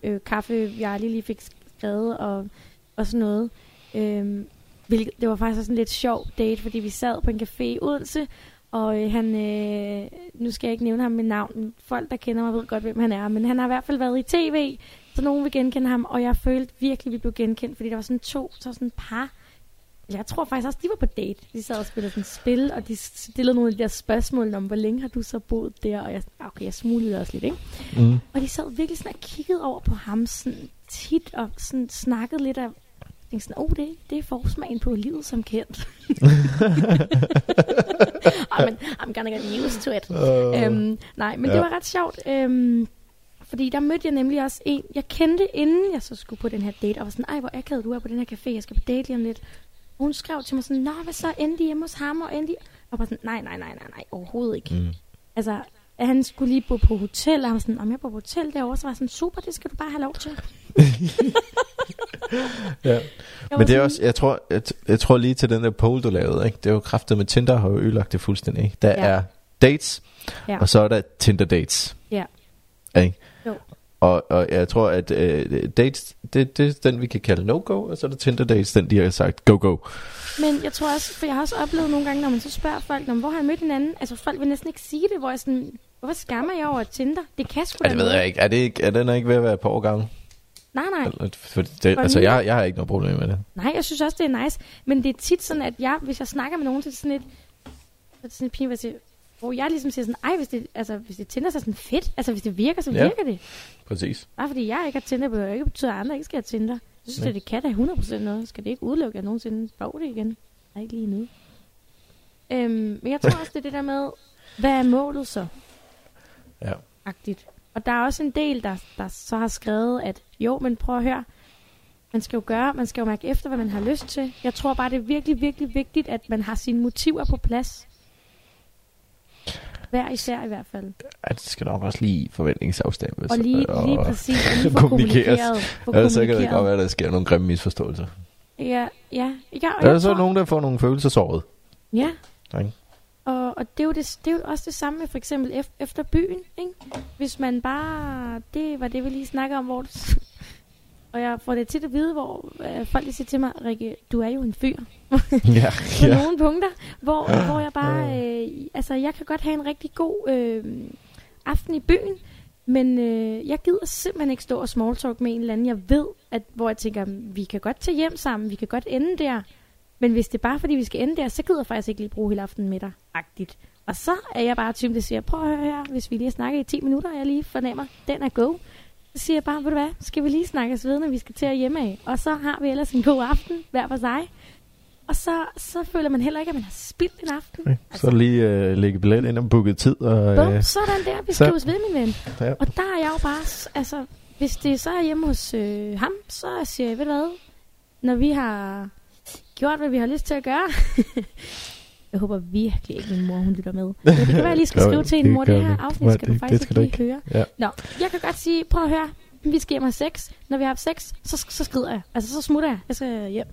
Øh, kaffe, jeg lige fik skrevet og, og sådan noget. Øh, det var faktisk også en lidt sjov date, fordi vi sad på en café i Odense. Og øh, han, øh, nu skal jeg ikke nævne ham med navn, folk der kender mig ved godt hvem han er, men han har i hvert fald været i tv, så nogen vil genkende ham, og jeg følte virkelig vi blev genkendt, fordi der var sådan to, så sådan et par, jeg tror faktisk også de var på date, de sad og spillede sådan spil, og de stillede nogle af de der spørgsmål om, hvor længe har du så boet der, og jeg, okay, jeg smuglede også lidt, ikke? Mm. Og de sad virkelig sådan og kiggede over på ham sådan tit, og sådan snakkede lidt af, tænkte sådan, oh, det, det er forsmagen på livet som kendt. oh, men, I'm gonna get used to it. Uh, øhm, nej, men ja. Det var ret sjovt, øhm, fordi der mødte jeg nemlig også en, jeg kendte, inden jeg så skulle på den her date, og var sådan, ej, hvor akavet du er på den her café, jeg skal på date lige om lidt. Og hun skrev til mig sådan, nå, hvad så, endelig hjemme hos ham, og endelig... Og var sådan, nej, nej, nej, nej, nej, overhovedet ikke. Mm. Altså, han skulle lige bo på hotel, og han var sådan, om jeg bor på hotel derovre, så var sådan, super, det skal du bare have lov til. ja. Men det er også, jeg tror, jeg, jeg tror lige til den der poll, du lavede, ikke? Det er jo kræftet med Tinder, har jo ødelagt det fuldstændig, ikke? Der ja. er dates, ja. og så er der Tinder dates. Ja. Ikke? Jo. Og, og jeg tror, at øh, dates, det, det er den, vi kan kalde no-go, og så er der Tinder dates, den de har sagt go-go. Men jeg tror også, for jeg har også oplevet nogle gange, når man så spørger folk, hvor har jeg mødt hinanden? Altså folk vil næsten ikke sige det, hvor jeg sådan... Hvorfor skammer jeg over Tinder? Det kan sgu da ja, det ved jeg ikke. Er, det ikke. er den ikke ved at være på årgangen? Nej, nej. For det, for altså, min... jeg, jeg har ikke noget problem med det. Nej, jeg synes også, det er nice. Men det er tit sådan, at jeg, hvis jeg snakker med nogen, så er det sådan et... Så er det sådan et pige, siger, hvor jeg ligesom siger sådan, ej, hvis det, altså, hvis det Tinder, så er sådan fedt. Altså, hvis det virker, så ja, virker det. Præcis. Bare fordi jeg ikke har Tinder, behøver jeg ikke betyder, at andre ikke skal have Tinder. Jeg synes, ja. at det kan da hundrede procent noget. Skal det ikke udelukke, at nogensinde får det igen? Nej, ikke lige nu. Øhm, men jeg tror også, det er det der med, hvad er målet så? Ja. Agtigt. Og der er også en del der, der så har skrevet at jo, men prøv at høre, man skal jo gøre, man skal jo mærke efter hvad man har lyst til. Jeg tror bare det er virkelig, virkelig vigtigt at man har sine motiver på plads, hver især i hvert fald. Ja, det skal nok også lige forventningsafstemmes. Og lige, og lige præcis og lige for kommunikeres. Ja, så kan det godt være at der sker nogle grimme misforståelser. Ja, ja, ja. Er der så tror... nogen der får nogle følelser såret? Ja. Nej. Og, og det, er jo det, det er jo også det samme med for eksempel efter byen, ikke? Hvis man bare, det var det vi lige snakkede om, hvor det, og jeg får det tit at vide, hvor øh, folk lige siger til mig, Rikke, du er jo en fyr. Ja, på ja. nogle punkter, hvor, ja, hvor jeg bare, øh, altså jeg kan godt have en rigtig god øh, aften i byen, men øh, jeg gider simpelthen ikke stå og smalltalk med en eller anden, jeg ved, at, hvor jeg tænker, vi kan godt tage hjem sammen, vi kan godt ende der. Men hvis det er bare fordi vi skal ende der, så gider jeg faktisk ikke lige bruge hele aftenen med dig, agtigt. Og så er jeg bare typen, der siger, prøv at høre her, hvis vi lige snakker i ti minutter, og jeg lige fornemmer, den er go. Så siger jeg bare, ved du hvad, skal vi lige snakkes ved, når vi skal til at hjemme af. Og så har vi ellers en god aften, hver for sig. Og så, så føler man heller ikke, at man har spildt en aften. Okay. Altså, så lige øh, lægge billet ind om booket tid. Og, øh, bum, sådan der, vi skrives ved, min ven. Ja. Og der er jeg jo bare, altså, hvis det så er hjemme hos øh, ham, så siger jeg, ved du hvad, når vi har... gjort, hvad vi har lyst til at gøre. Jeg håber virkelig ikke, min mor hun lytter med. Men det kan være, jeg lige skal skrive til en mor, det her afsnit skal du faktisk skal ikke høre. Ja. Nå, jeg kan godt sige, prøv at høre, vi skal hjem af sex. Når vi har haft sex, så, så skrider jeg. Altså, så smutter jeg. Jeg skal hjem.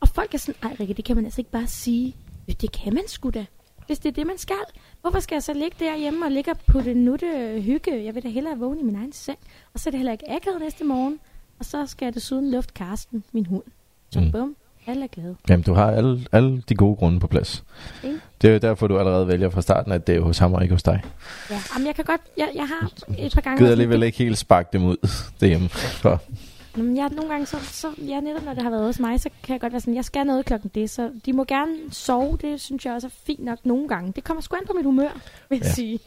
Og folk er sådan, ej Rikke, det kan man altså ikke bare sige. Jo, det kan man sgu da. Hvis det er det, man skal. Hvorfor skal jeg så ligge derhjemme og ligge på det nutte hygge? Jeg vil da hellere vågne i min egen seng. Og så er det heller ikke akavet næste morgen. Og så skal jeg desuden lufte Karsten, min hund. Så mm. bum. Alle er glade. Jamen, du har alle, alle de gode grunde på plads. Okay. Det er jo derfor, du allerede vælger fra starten, at det er hos ham og ikke hos dig. Ja, jamen, jeg kan godt... Jeg, jeg har et par gange... Gider alligevel ikke helt sparke dem ud derhjemme. Så. Jamen, jeg nogle gange, så... så ja, netop når det har været hos mig, så kan jeg godt være sådan, jeg skal noget klokken det, så de må gerne sove. Det synes jeg også er fint nok nogle gange. Det kommer sgu an på mit humør, vil jeg ja. sige.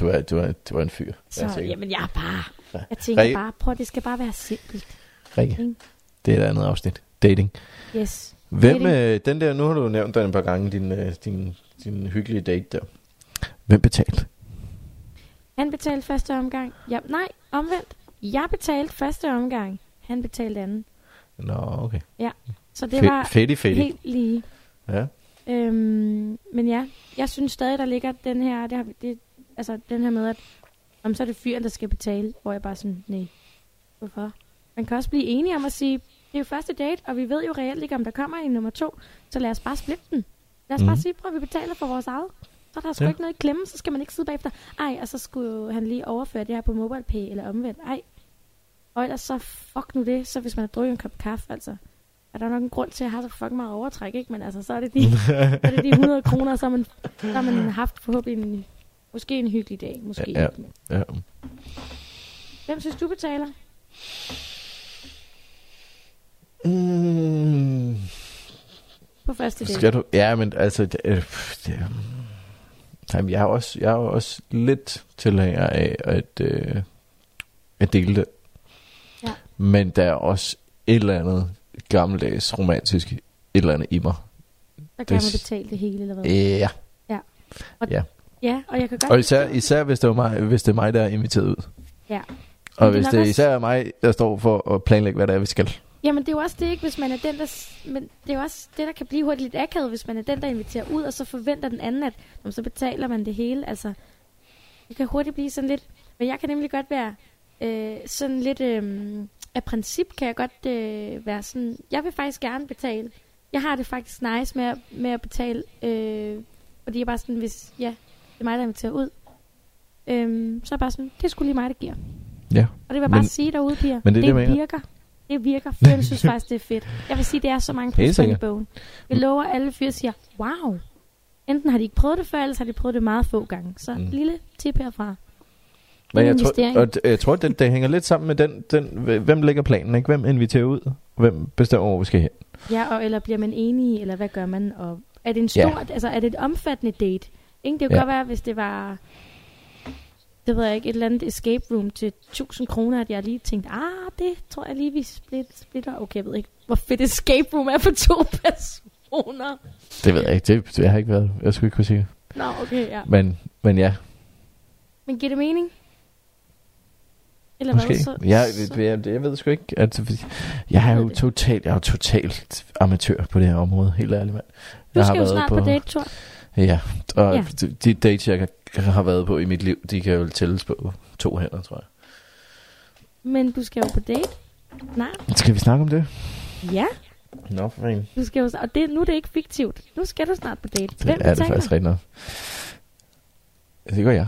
Du er, du, er, du er en fyr. Så, jeg jamen, jeg er bare... Jeg tænker Rikke. bare, prøv, det skal bare være simpelt. Rikke, det er et andet afsnit. Dating. Yes. Hvem dating. Øh, den der, nu har du nævnt den et par gange, din, øh, din, din hyggelige date der. Hvem betalte? Han betalte første omgang. Ja, nej, omvendt. Jeg betalte første omgang. Han betalte anden. Nå, okay. Ja, så det Fe- var fædig, fædig. helt lige. Ja. Øhm, men ja, jeg synes stadig, der ligger den her, det har, det, altså den her med, at om så er det fyren, der skal betale, hvor jeg bare sådan, nej, hvorfor? Man kan også blive enige om at sige, det er jo første date, og vi ved jo reelt ikke, om der kommer en nummer to, så lad os bare splitte den. Lad os mm. bare sige, prøv at vi betaler for vores eget. Så der er sgu ja. ikke noget i klemme, så skal man ikke sidde bagefter. Ej, og så skulle han lige overføre det her på MobilePay eller omvendt. Ej, og ellers så fuck nu det, så hvis man har drukket en kop kaffe, altså. Er der nok en grund til, at jeg har så fucking meget overtræk, ikke? Men altså, så er det de, så er det de hundrede kroner, så har man, så har man haft forhåbentlig en, måske en hyggelig dag. Måske ja, ja. Ja. Hvem synes du betaler? Mm. På første del. Skal du? Ja, men altså det, øh, det, jamen, jeg er også jeg er også lidt tilhænger af at øh, at dele det. Ja. Men der er også et eller andet gammeldags romantisk et eller andet i mig. Der kan det, man betale det hele eller hvad? Ja. Ja. Og, ja. Ja, og jeg kan godt. Og især især hvis det er mig, hvis det er mig der er inviteret ud. Ja. Og hvis det, det især er mig der står for at planlægge hvad det er vi skal. Jamen det er jo også det, ikke, hvis man er den, der... Men det er jo også det, der kan blive hurtigt lidt akavet, hvis man er den, der inviterer ud, og så forventer den anden, at jamen, så betaler man det hele. Altså, det kan hurtigt blive sådan lidt... Men jeg kan nemlig godt være øh, sådan lidt... Øh, af princip kan jeg godt øh, være sådan... Jeg vil faktisk gerne betale. Jeg har det faktisk nice med, med at betale, øh, fordi jeg bare sådan, hvis... Ja, det er mig, der inviterer ud. Øh, så er bare sådan, det er sgu lige mig, der giver. Ja. Og det var bare men, at sige derude, piger. Men det, det, det virker. Det virker. Jeg synes faktisk, det er fedt. Jeg vil sige, det er så mange procent i bogen. Jeg lover, alle fyre siger, wow. Enten har de ikke prøvet det før, eller har de prøvet det meget få gange. Så mm. lille tip herfra. Men jeg, tror, og d- jeg tror, det, det hænger lidt sammen med den, den hvem lægger planen, ikke? Hvem inviterer ud? Hvem bestemmer, hvor vi skal hen? Ja, og eller bliver man enige, eller hvad gør man? Og er det en stor, ja. altså er det et omfattende date? Ikke? Det kunne ja. godt være, hvis det var... Det ved jeg ikke, et eller andet escape room til tusind kroner, at jeg lige tænkte, ah, det tror jeg lige, vi splitter. Okay, jeg ved ikke, hvor fedt escape room er for to personer. Det ved jeg ikke, det, det har jeg ikke været, jeg skulle ikke kunne sige. Nå, okay, ja. Men, men ja. Men giver det mening? Eller måske. Hvad så? Ja, så? Jeg, jeg ved sgu ikke, altså, jeg er jo totalt, jeg er totalt amatør på det her område, helt ærligt mand. Du skal jo snart på, på date-tur. Ja, og ja. De, de dates, jeg har været på i mit liv, de kan jo tælles på to hænder, tror jeg. Men du skal jo på date? Nej. Skal vi snakke om det? Ja. Nå, for en. Du skal jo, og det, nu er det ikke fiktivt. Nu skal du snart på date. Hvem ja, det er faktisk rigtigt nok. Det gør jeg.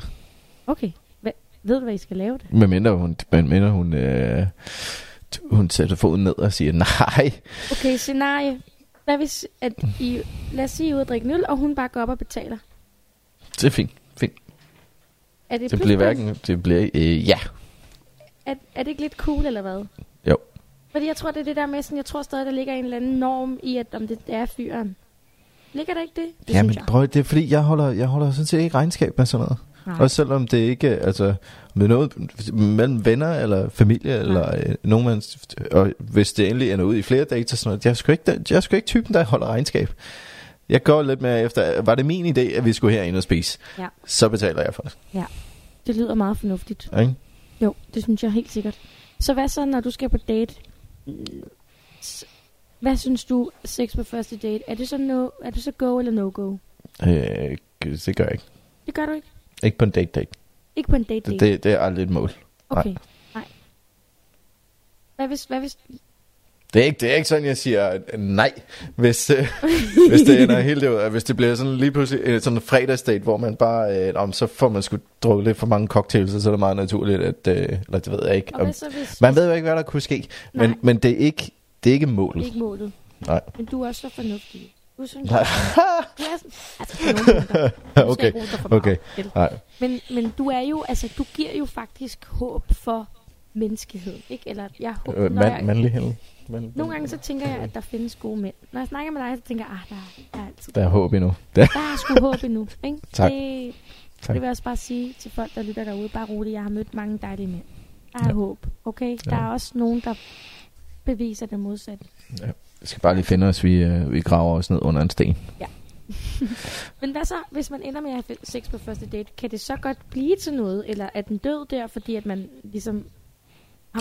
Okay. Hva- ved du, hvad I skal lave det? Hvad mindre hun... Hvad mindre hun øh, hun sætter foden ned og siger nej. Okay, scenarie. Hvad hvis, at I, lad os sige, I er ude at drikke nul, og hun bare går op og betaler? Det er fint, fint. Er det, det bliver hverken, det bliver, øh, ja. Er, er det ikke lidt cool, eller hvad? Jo. Fordi jeg tror, det er det der med, sådan, jeg tror stadig, der ligger en eller anden norm i, at om det er fyren. Ligger der ikke det? det ja, men prøv, det er fordi, jeg holder, jeg holder sådan set ikke regnskab med sådan noget. Nej. Og selvom det ikke, altså, med noget mellem venner eller familie Nej. eller øh, nogen man, og hvis det endelig ender ud i flere dage, så sådan noget, jeg er sgu ikke, jeg er sgu ikke typen, der holder regnskab. Jeg går lidt mere efter, var det min idé, at vi skulle herinde og spise? Ja. Så betaler jeg for det. Ja, det lyder meget fornuftigt. Okay. Jo, det synes jeg helt sikkert. Så hvad så, når du skal på date? Hvad synes du, sex på første date? Er det så, no, er det så go eller no-go? Øh, det gør jeg ikke. Det gør du ikke? Ikke på en date-date. Ikke på en date-date? Det, det, det er aldrig et mål. Okay, nej. nej. Hvad hvis... Hvad hvis Det er, ikke, det er ikke sådan, jeg siger nej, hvis, øh, hvis det ender helt ud. Hvis det bliver sådan lige pludselig sådan en fredagsdate, hvor man bare, øh, om, så får man sgu drukket lidt for mange cocktails, og så er det meget naturligt, at, øh, eller det ved jeg ikke. Om, så, hvis, man ved jo ikke, hvad der kunne ske, men, men det, er ikke, det er ikke målet. Det er ikke målet. Nej. Men du er også så fornuftig. Du er sådan, altså, okay. okay. Nej. Men, men du er jo, altså du giver jo faktisk håb for menneskeheden, ikke? Eller jeg håber, øh, man, mandligheden. Men, Nogle gange så tænker jeg, at der findes gode mænd. Når jeg snakker med dig, så tænker jeg, at der, der er altid... Der er håb endnu. Der er sgu håb endnu. Ikke? Tak. Det, tak. Det vil jeg også bare sige til folk, der lytter derude. Bare roligt, jeg har mødt mange dejlige mænd. Der er ja. håb, okay? Der ja. er også nogen, der beviser det modsatte. Ja. Vi skal bare lige finde os, vi, øh, vi graver os ned under en sten. Ja. Men hvad så, hvis man ender med at have sex på første date? Kan det så godt blive til noget? Eller er den død der, fordi at man ligesom...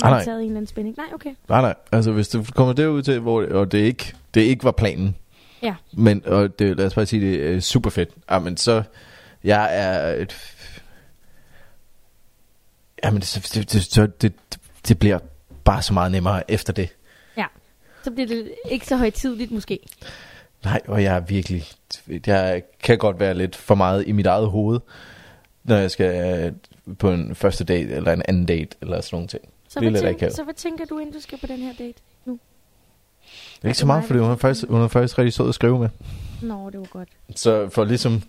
Har man ah, taget en eller anden spænding? Nej, okay. Nej, nej. Altså, hvis du kommer derud til, hvor det, og det ikke, det ikke var planen. Ja. Men, og det, lad os bare sige, det er super fedt. Jamen, så... Jeg er... Et, jamen, det, det, det, det, det bliver bare så meget nemmere efter det. Ja. Så bliver det ikke så højtideligt, måske. Nej, og jeg er virkelig... Jeg kan godt være lidt for meget i mit eget hoved, når jeg skal på en første date, eller en anden date, eller sådan nogle ting. Så hvad, tænker, så hvad tænker du, inden du skal på den her date nu? Det er ikke så meget, fordi hun er faktisk, hun er faktisk rigtig sød at skrive med. Nå, det var godt. Så for ligesom,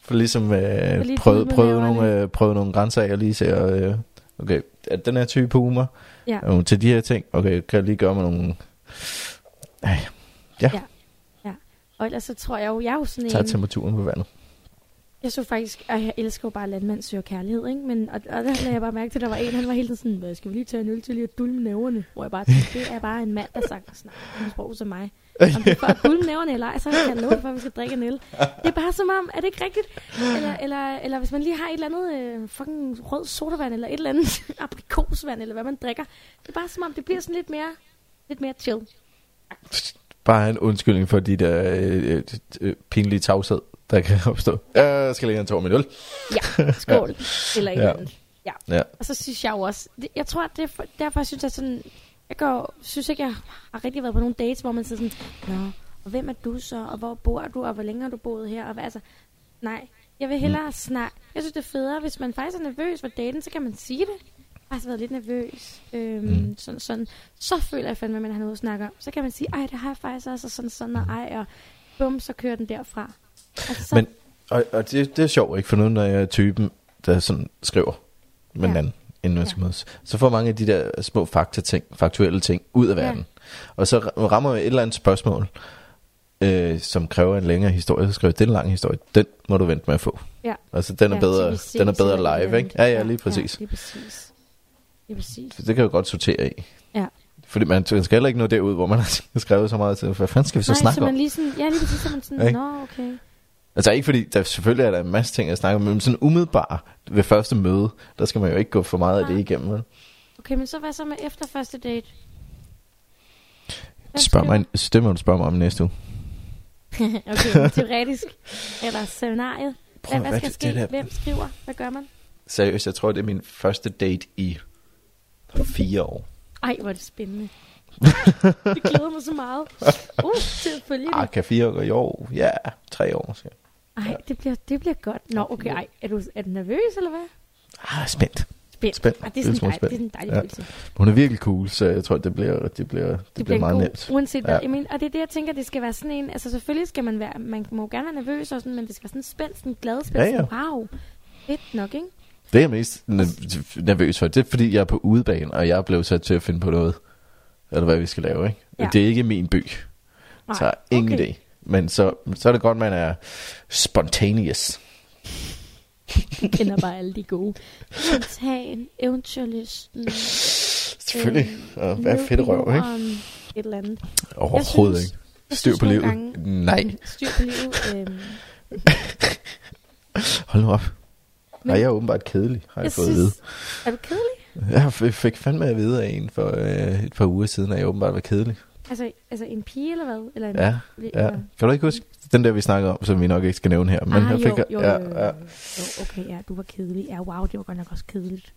for ligesom øh, lige prøve, prøve, nogle, øh, prøve nogle grænser af, og lige se, og, øh, okay, er den her type på humor? Ja. Og til de her ting, okay, kan jeg lige gøre med nogle... Øh, ja. ja. Ja. Og ellers så tror jeg jo, jeg er jo sådan en... Tag temperaturen på vandet. Jeg så faktisk, og jeg elsker jo bare, at landmand søger kærlighed, ikke? Men, og, og der lagde jeg bare mærke til, at der var en, han var hele tiden sådan, hvad, skal vi lige tage en øl til lige at dulme næverne? Hvor jeg bare tænkte, det er bare en mand, der snakker en sprog som mig. Om det er for at dulme næverne eller ej, så kan jeg love for, at vi skal drikke en øl. Det er bare som om, er det ikke rigtigt? Eller, eller, eller hvis man lige har et eller andet øh, fucking rød sodavand, eller et eller andet aprikosvand, eller hvad man drikker. Det er bare som om, det bliver sådan lidt mere, lidt mere chill. Bare en undskyldning for de der øh, øh, pinlige tavshed. Der kan opstå. Jeg skal lægge en tår med nul. Ja, skål. Eller ikke. Ja. Ja. ja. Og så synes jeg jo også, det, jeg tror, at det er for, derfor synes jeg sådan, jeg går, synes ikke, jeg har rigtig været på nogle dates, hvor man sidder sådan, nå, og hvem er du så, og hvor bor du, og hvor længe har du boet her, og hvad, altså, nej, jeg vil hellere mm. snakke. Jeg synes, det er federe, hvis man faktisk er nervøs for daten, så kan man sige det. Jeg har altså været lidt nervøs, øhm, mm. sådan, sådan, så føler jeg fandme, at man har noget at snakke om. Så kan man sige, ej, det har jeg faktisk også, og sådan, sådan, og ej, og bum, så kører den derfra. Altså, men, og, og det, det er sjovt, ikke? For nu, når jeg er typen, der sådan skriver med ja. en anden, inden man skal mødes, så får mange af de der små fakta-ting, faktuelle ting ud af verden. Ja. Og så rammer jeg et eller andet spørgsmål, øh, som kræver en længere historie, så skriver jeg, det er en lang historie, den må du vente med at få. Ja. Altså, den er ja, bedre, ses, den er bedre live, ikke? Ja, ja, lige præcis. Ja, lige præcis. Lige præcis. Det kan jeg godt sortere i. Ja. Fordi man skal heller ikke nå derud, hvor man har skrevet så meget til, hvad fanden skal vi så Nej, snakke så man om? Lige sådan, ja, lige præcis, så man sådan, nå, okay. Altså ikke fordi, der selvfølgelig er der en masse ting at snakke om, men sådan umiddelbart ved første møde, der skal man jo ikke gå for meget Nej. af det igennem. Men. Okay, men så hvad så med efter første date? Spørg mig, det må du spørge mig om næste uge. Okay, teoretisk. Eller scenariet. Hvad, hvad skal ske? Hvem skriver? Hvad gør man? Seriøst, jeg tror det er min første date i fire år. Ej, hvor er det spændende. Det glæder mig så meget. Uh, til at følge det. Arh, kan fire år i år? Ja, tre år måske. Ej, det bliver, det bliver godt. Nå, okay, ej, er du, er du nervøs, eller hvad? Ah, spændt. Spændt. Spændt. Ah, det er sådan dej, en dejlig ja. følelse. Hun er virkelig cool, så jeg tror, det bliver, det bliver, det det bliver, bliver meget nemt. Uanset ja. hvad, og det er det, jeg tænker, det skal være sådan en, altså selvfølgelig skal man være, man må gerne være nervøs, og sådan, men det skal være sådan en spændt, sådan en glad spændt. Ja, ja. Wow, fedt nok, ikke? Det er jeg mest nervøs for, det er fordi, jeg er på udebane, og jeg er blevet sat til at finde på noget. Eller hvad vi skal lave, ikke? Ja. Det er ikke min by. Nej, så ingen okay. idé. Men så, så er det godt, man er spontaneous. Jeg kender bare alle de gode. Spontan, eventyrlysten. Selvfølgelig. Og øh, hvad fedt røv, ikke? Et eller andet. Overhovedet synes, ikke. Styr på livet. Gange, Nej. Styr på livet. Øh... Hold nu op. Men, Ej, jeg er åbenbart kedelig, har jeg, jeg fået synes, at vide. Er du kedelig? Jeg fik fandme at vide af en for øh, et par uger siden, at jeg åbenbart var kedelig. Altså, altså en pige eller hvad? Eller en, ja, ja. Kan du ikke huske den der, vi snakkede om, som vi nok ikke skal nævne her? Men ah, jeg fik, jo, jo, ja, ja. jo, okay, ja, du var kedelig. Ja, wow, det var godt nok også kedeligt.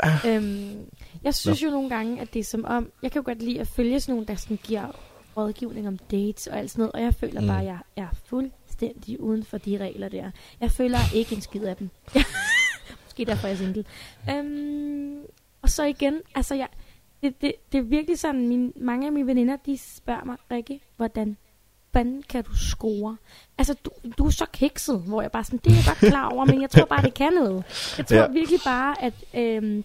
Ah. Øhm, jeg synes no. jo nogle gange, at det er som om, jeg kan jo godt lide at følge sådan nogen, der sådan giver rådgivning om dates og alt sådan noget, og jeg føler mm. bare, at jeg er fuldstændig uden for de regler der. Jeg føler ikke en skid af dem. Måske derfor er jeg single. Øhm, og så igen, altså jeg... Det, det, det er virkelig sådan, mine, mange af mine veninder, de spørger mig, Rikke, hvordan fanden kan du score? Altså, du, du er så kikset, hvor jeg bare sådan, det er jeg godt klar over, men jeg tror bare, det kan noget. Jeg tror ja. virkelig bare, at øhm,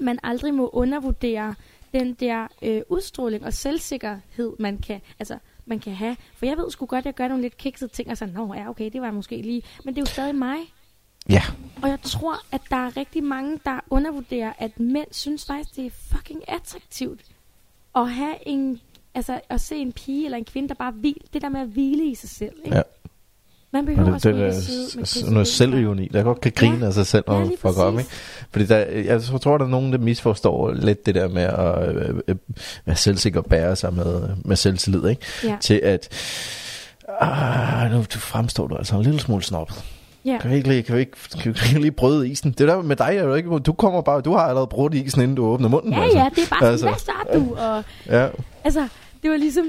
man aldrig må undervurdere den der øh, udstråling og selvsikkerhed, man kan, altså, man kan have. For jeg ved sgu godt, at jeg gør nogle lidt kiksede ting, og så, nå ja, okay, det var måske lige, men det er jo stadig mig. Ja. Og jeg tror, at der er rigtig mange, der undervurderer, at mænd synes faktisk, det er fucking attraktivt at have en, altså at se en pige eller en kvinde, der bare hvil, det der med at hvile i sig selv, ikke? Ja. Man behøver også ikke at sidde noget selvironi, der godt kan grine ja. af sig selv, når man fucker op, ikke? Fordi der, jeg tror, der er nogen, der misforstår lidt det der med at øh, øh, være selvsikker og bære sig med, med selvtillid, ikke? Ja. Til at, ah, nu fremstår du altså en lille smule snobbet. Yeah. Kan vi ikke lige, kan vi ikke, kan vi ikke lige bryde isen? Det der med dig, er jo ikke, du kommer bare, du har allerede brudt isen, inden du åbner munden. Ja, altså. ja, det er bare sådan, altså. Hvad starter du? Og, ja. Altså, det var ligesom,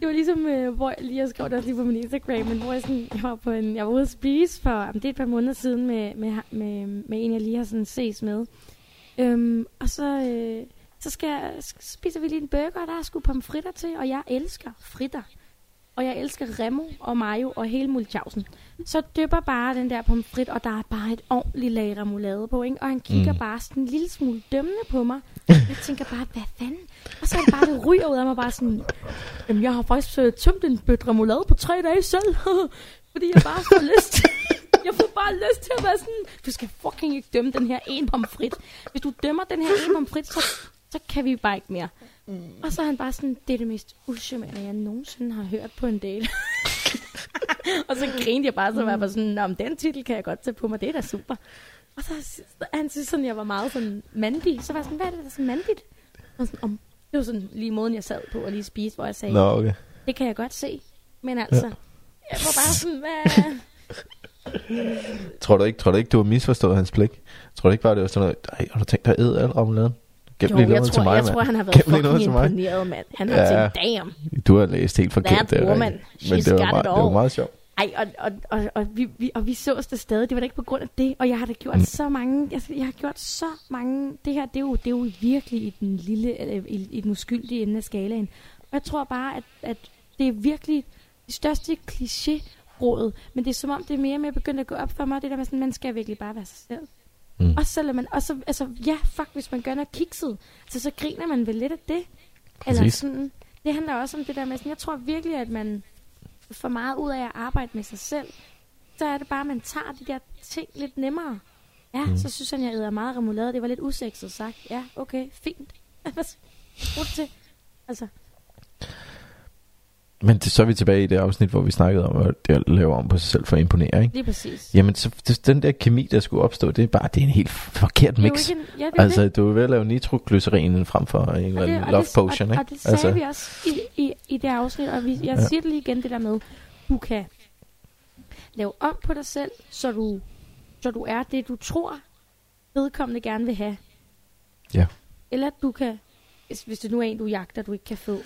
det var ligesom øh, hvor jeg lige skrev det lige på min Instagram, men hvor jeg, sådan, jeg var på en, jeg var ude at spise for, jamen, det er et par måneder siden med, med, med, med en, jeg lige har sådan ses med. Øhm, og så, øh, så skal jeg, spiser vi lige en burger, og der er sgu pomfritter til, og jeg elsker fritter. Og jeg elsker Remo og mayo og hele muligtjavsen. Så dypper bare den der pomfrit, og der er bare et ordentligt lag remoulade på, ikke? Og han kigger mm. bare sådan en lille smule dømmende på mig. Jeg tænker bare, hvad fanden? Og så er det bare, det ryger ud af mig bare sådan, jamen jeg har faktisk øh, tømt en bøt remoulade på tre dage selv. Fordi jeg bare får lyst. Jeg får bare lyst til at være sådan, du skal fucking ikke dømme den her en pomfrit. Hvis du dømmer den her en pomfrit, så, så kan vi bare ikke mere. Mm. Og så er han bare sådan, det er det mest usjømmerende, jeg nogensinde har hørt på en date. Og så grinede jeg bare, så var jeg bare sådan, om den titel kan jeg godt tage på mig, det er da super. Og så han synes sådan, jeg var meget sådan mandig. Så var jeg sådan, hvad er det der så mandigt? Og sådan, om. Det var sådan lige måden, jeg sad på og lige spiste, hvor jeg sagde, Nå, okay. det kan jeg godt se. Men altså, ja. jeg var bare sådan, hvad... tror, du ikke, tror du ikke, du har misforstået hans blik? Tror du ikke bare, det var sådan noget, nej, har du tænkt dig at æde alt om laden? Jo, jeg, tror, mig, jeg tror, han har været Gennem fucking imponeret, mand. Han har ja. tænkt, damn. Du har læst helt forkert. That woman, she's got it all. Det var, det var meget sjovt. Ej, og, og, og, og, vi, vi, og vi sås der stadig. Det var da ikke på grund af det. Og jeg har da gjort mm. så mange. Jeg, jeg har gjort så mange. Det her, det er jo, det er jo virkelig i den lille, i, i den uskyldige ende af skalaen. Og jeg tror bare, at, at det er virkelig det største kliché-råd. Men det er som om, det er mere med at begynde at gå op for mig. Det der med sådan, man skal virkelig bare være sig selv. Mm. Og så lader man, og så, altså, ja, fuck, hvis man gør noget kikset, altså, så griner man vel lidt af det. Præcis. Eller sådan, det handler også om det der med, sådan, jeg tror virkelig, at man får meget ud af at arbejde med sig selv. Så er det bare, at man tager de der ting lidt nemmere. Ja, mm. så synes han, jeg æder meget remoulade, det var lidt usekset sagt. Ja, okay, fint. Hvad bruger du til? Altså... Men det, så er vi tilbage i det afsnit, hvor vi snakkede om at det laver om på sig selv for at imponere, ikke? Lige præcis. Jamen, så det, den der kemi, der skulle opstå, det er bare, det er en helt forkert mix. En, ja, altså, det. Du er ved at lave nitroglycerin frem for en eller anden love det, potion, og, ikke? Og det sagde altså. vi også i, i, i det afsnit, og vi, jeg ja. siger det lige igen, det der med, du kan lave om på dig selv, så du, så du er det, du tror, vedkommende gerne vil have. Ja. Eller du kan, hvis, hvis det nu er en, du jagter, du ikke kan få.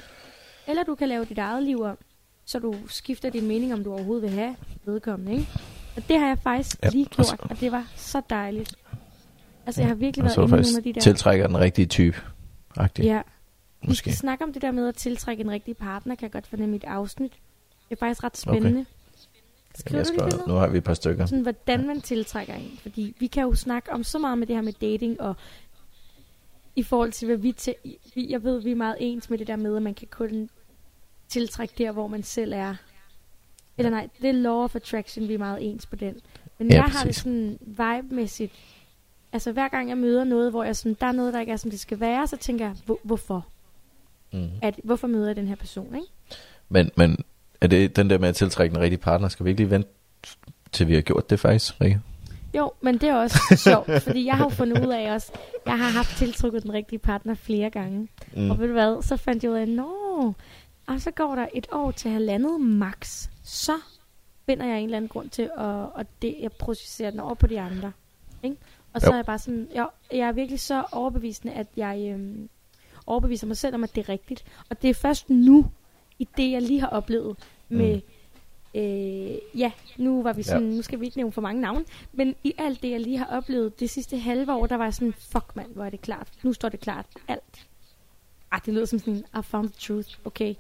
Eller du kan lave dit eget liv om, så du skifter din mening, om du overhovedet vil have vedkommende, ikke? Og det har jeg faktisk ja, lige gjort, og, og det var så dejligt. Altså, ja, jeg har virkelig været inde i nogle af de der... tiltrækker den rigtige type. Agtig. Ja. Måske. Vi skal snakke om det der med at tiltrække en rigtig partner, kan jeg godt fornemme i et afsnit. Det er faktisk ret spændende. Okay. Skriver jeg skal, nu har vi et par stykker. Sådan, hvordan man tiltrækker en. Fordi vi kan jo snakke om så meget med det her med dating og... I forhold til, hvad vi... Tæ- jeg ved, vi er meget ens med det der med, at man kan kun tiltrække der, hvor man selv er. Eller nej, det er law of attraction, vi er meget ens på den. Men ja, jeg præcis. har det sådan vibe-mæssigt. Altså, hver gang jeg møder noget, hvor jeg sådan, der er noget, der ikke er, som det skal være, så tænker jeg, hvor, hvorfor? Mm. At, hvorfor møder jeg den her person, ikke? Men, men er det den der med at tiltrække en rigtig partner? Skal vi ikke lige vente, til vi har gjort det faktisk, Rikke? Jo, men det er også sjovt, fordi jeg har jo fundet ud af også, jeg har haft tiltrukket den rigtige partner flere gange. Mm. Og ved du hvad, så fandt jeg ud af, nå, Og så går der et år til halvandet max. Så finder jeg en eller anden grund til, og, og det, jeg processerer den over på de andre. Ikke? Og så jo. er jeg bare sådan, jeg, jeg er virkelig så overbevisende, at jeg øhm, overbeviser mig selv om, at det er rigtigt. Og det er først nu, i det jeg lige har oplevet med... Mm. Øh, ja, nu var vi sådan, ja. nu skal vi ikke nævne for mange navne, men i alt det, jeg lige har oplevet det sidste halve år, der var sådan, fuck mand, hvor er det klart, nu står det klart, alt. Ah, det lyder som sådan, I found the truth, okay.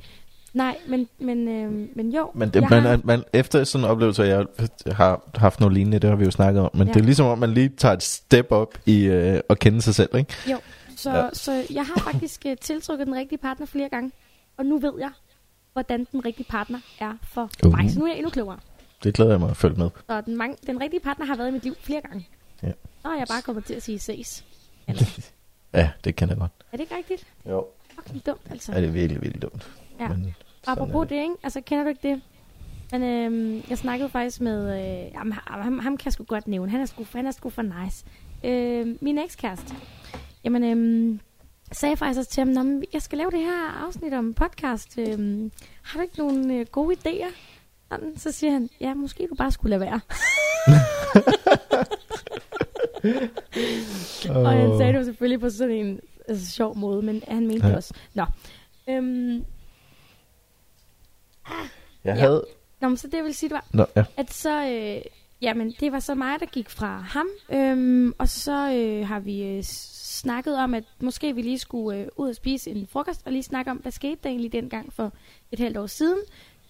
Nej, men, men, øh, men jo. Men det, man, har... man, efter sådan en oplevelse, jeg har haft noget lignende, det har vi jo snakket om, men ja. det er ligesom om, man lige tager et step op i øh, at kende sig selv, ikke? Jo, så, ja. så jeg har faktisk tiltrukket den rigtige partner flere gange, og nu ved jeg, hvordan den rigtige partner er for uh-huh. mig. Så nu er jeg endnu klogere. Det glæder jeg mig at følge med. Så den, mange, den rigtige partner har været i mit liv flere gange. Ja. Og jeg bare kommer til at sige ses. Ja, det kan jeg godt. Er det ikke rigtigt? Jo. Fucking dumt, altså. Ja, det er virkelig, virkelig dumt. Ja. Men, og apropos det. det, ikke? Altså, kender du ikke det? Men øhm, jeg snakkede faktisk med... Øh, jamen, ham, ham kan jeg sgu godt nævne. Han er sgu, han er sgu for nice. Øh, min ekskæreste. Jamen, øhm... sagde faktisk også til ham, jeg skal lave det her afsnit om podcast. Øhm, har du ikke nogen øh, gode idéer? Sådan, så siger han, ja, måske du bare skulle lade være. oh. Og han sagde det selvfølgelig på sådan en altså, sjov måde, men han mente ja. det også. Nå. Øhm, jeg ja. havde... Nå, men så det vil sige, det var, Nå, ja. at så... Øh, jamen, det var så mig, der gik fra ham. Øhm, og så øh, har vi... Øh, snakket om, at måske vi lige skulle øh, ud og spise en frokost, og lige snakke om, hvad skete der egentlig dengang for et halvt år siden.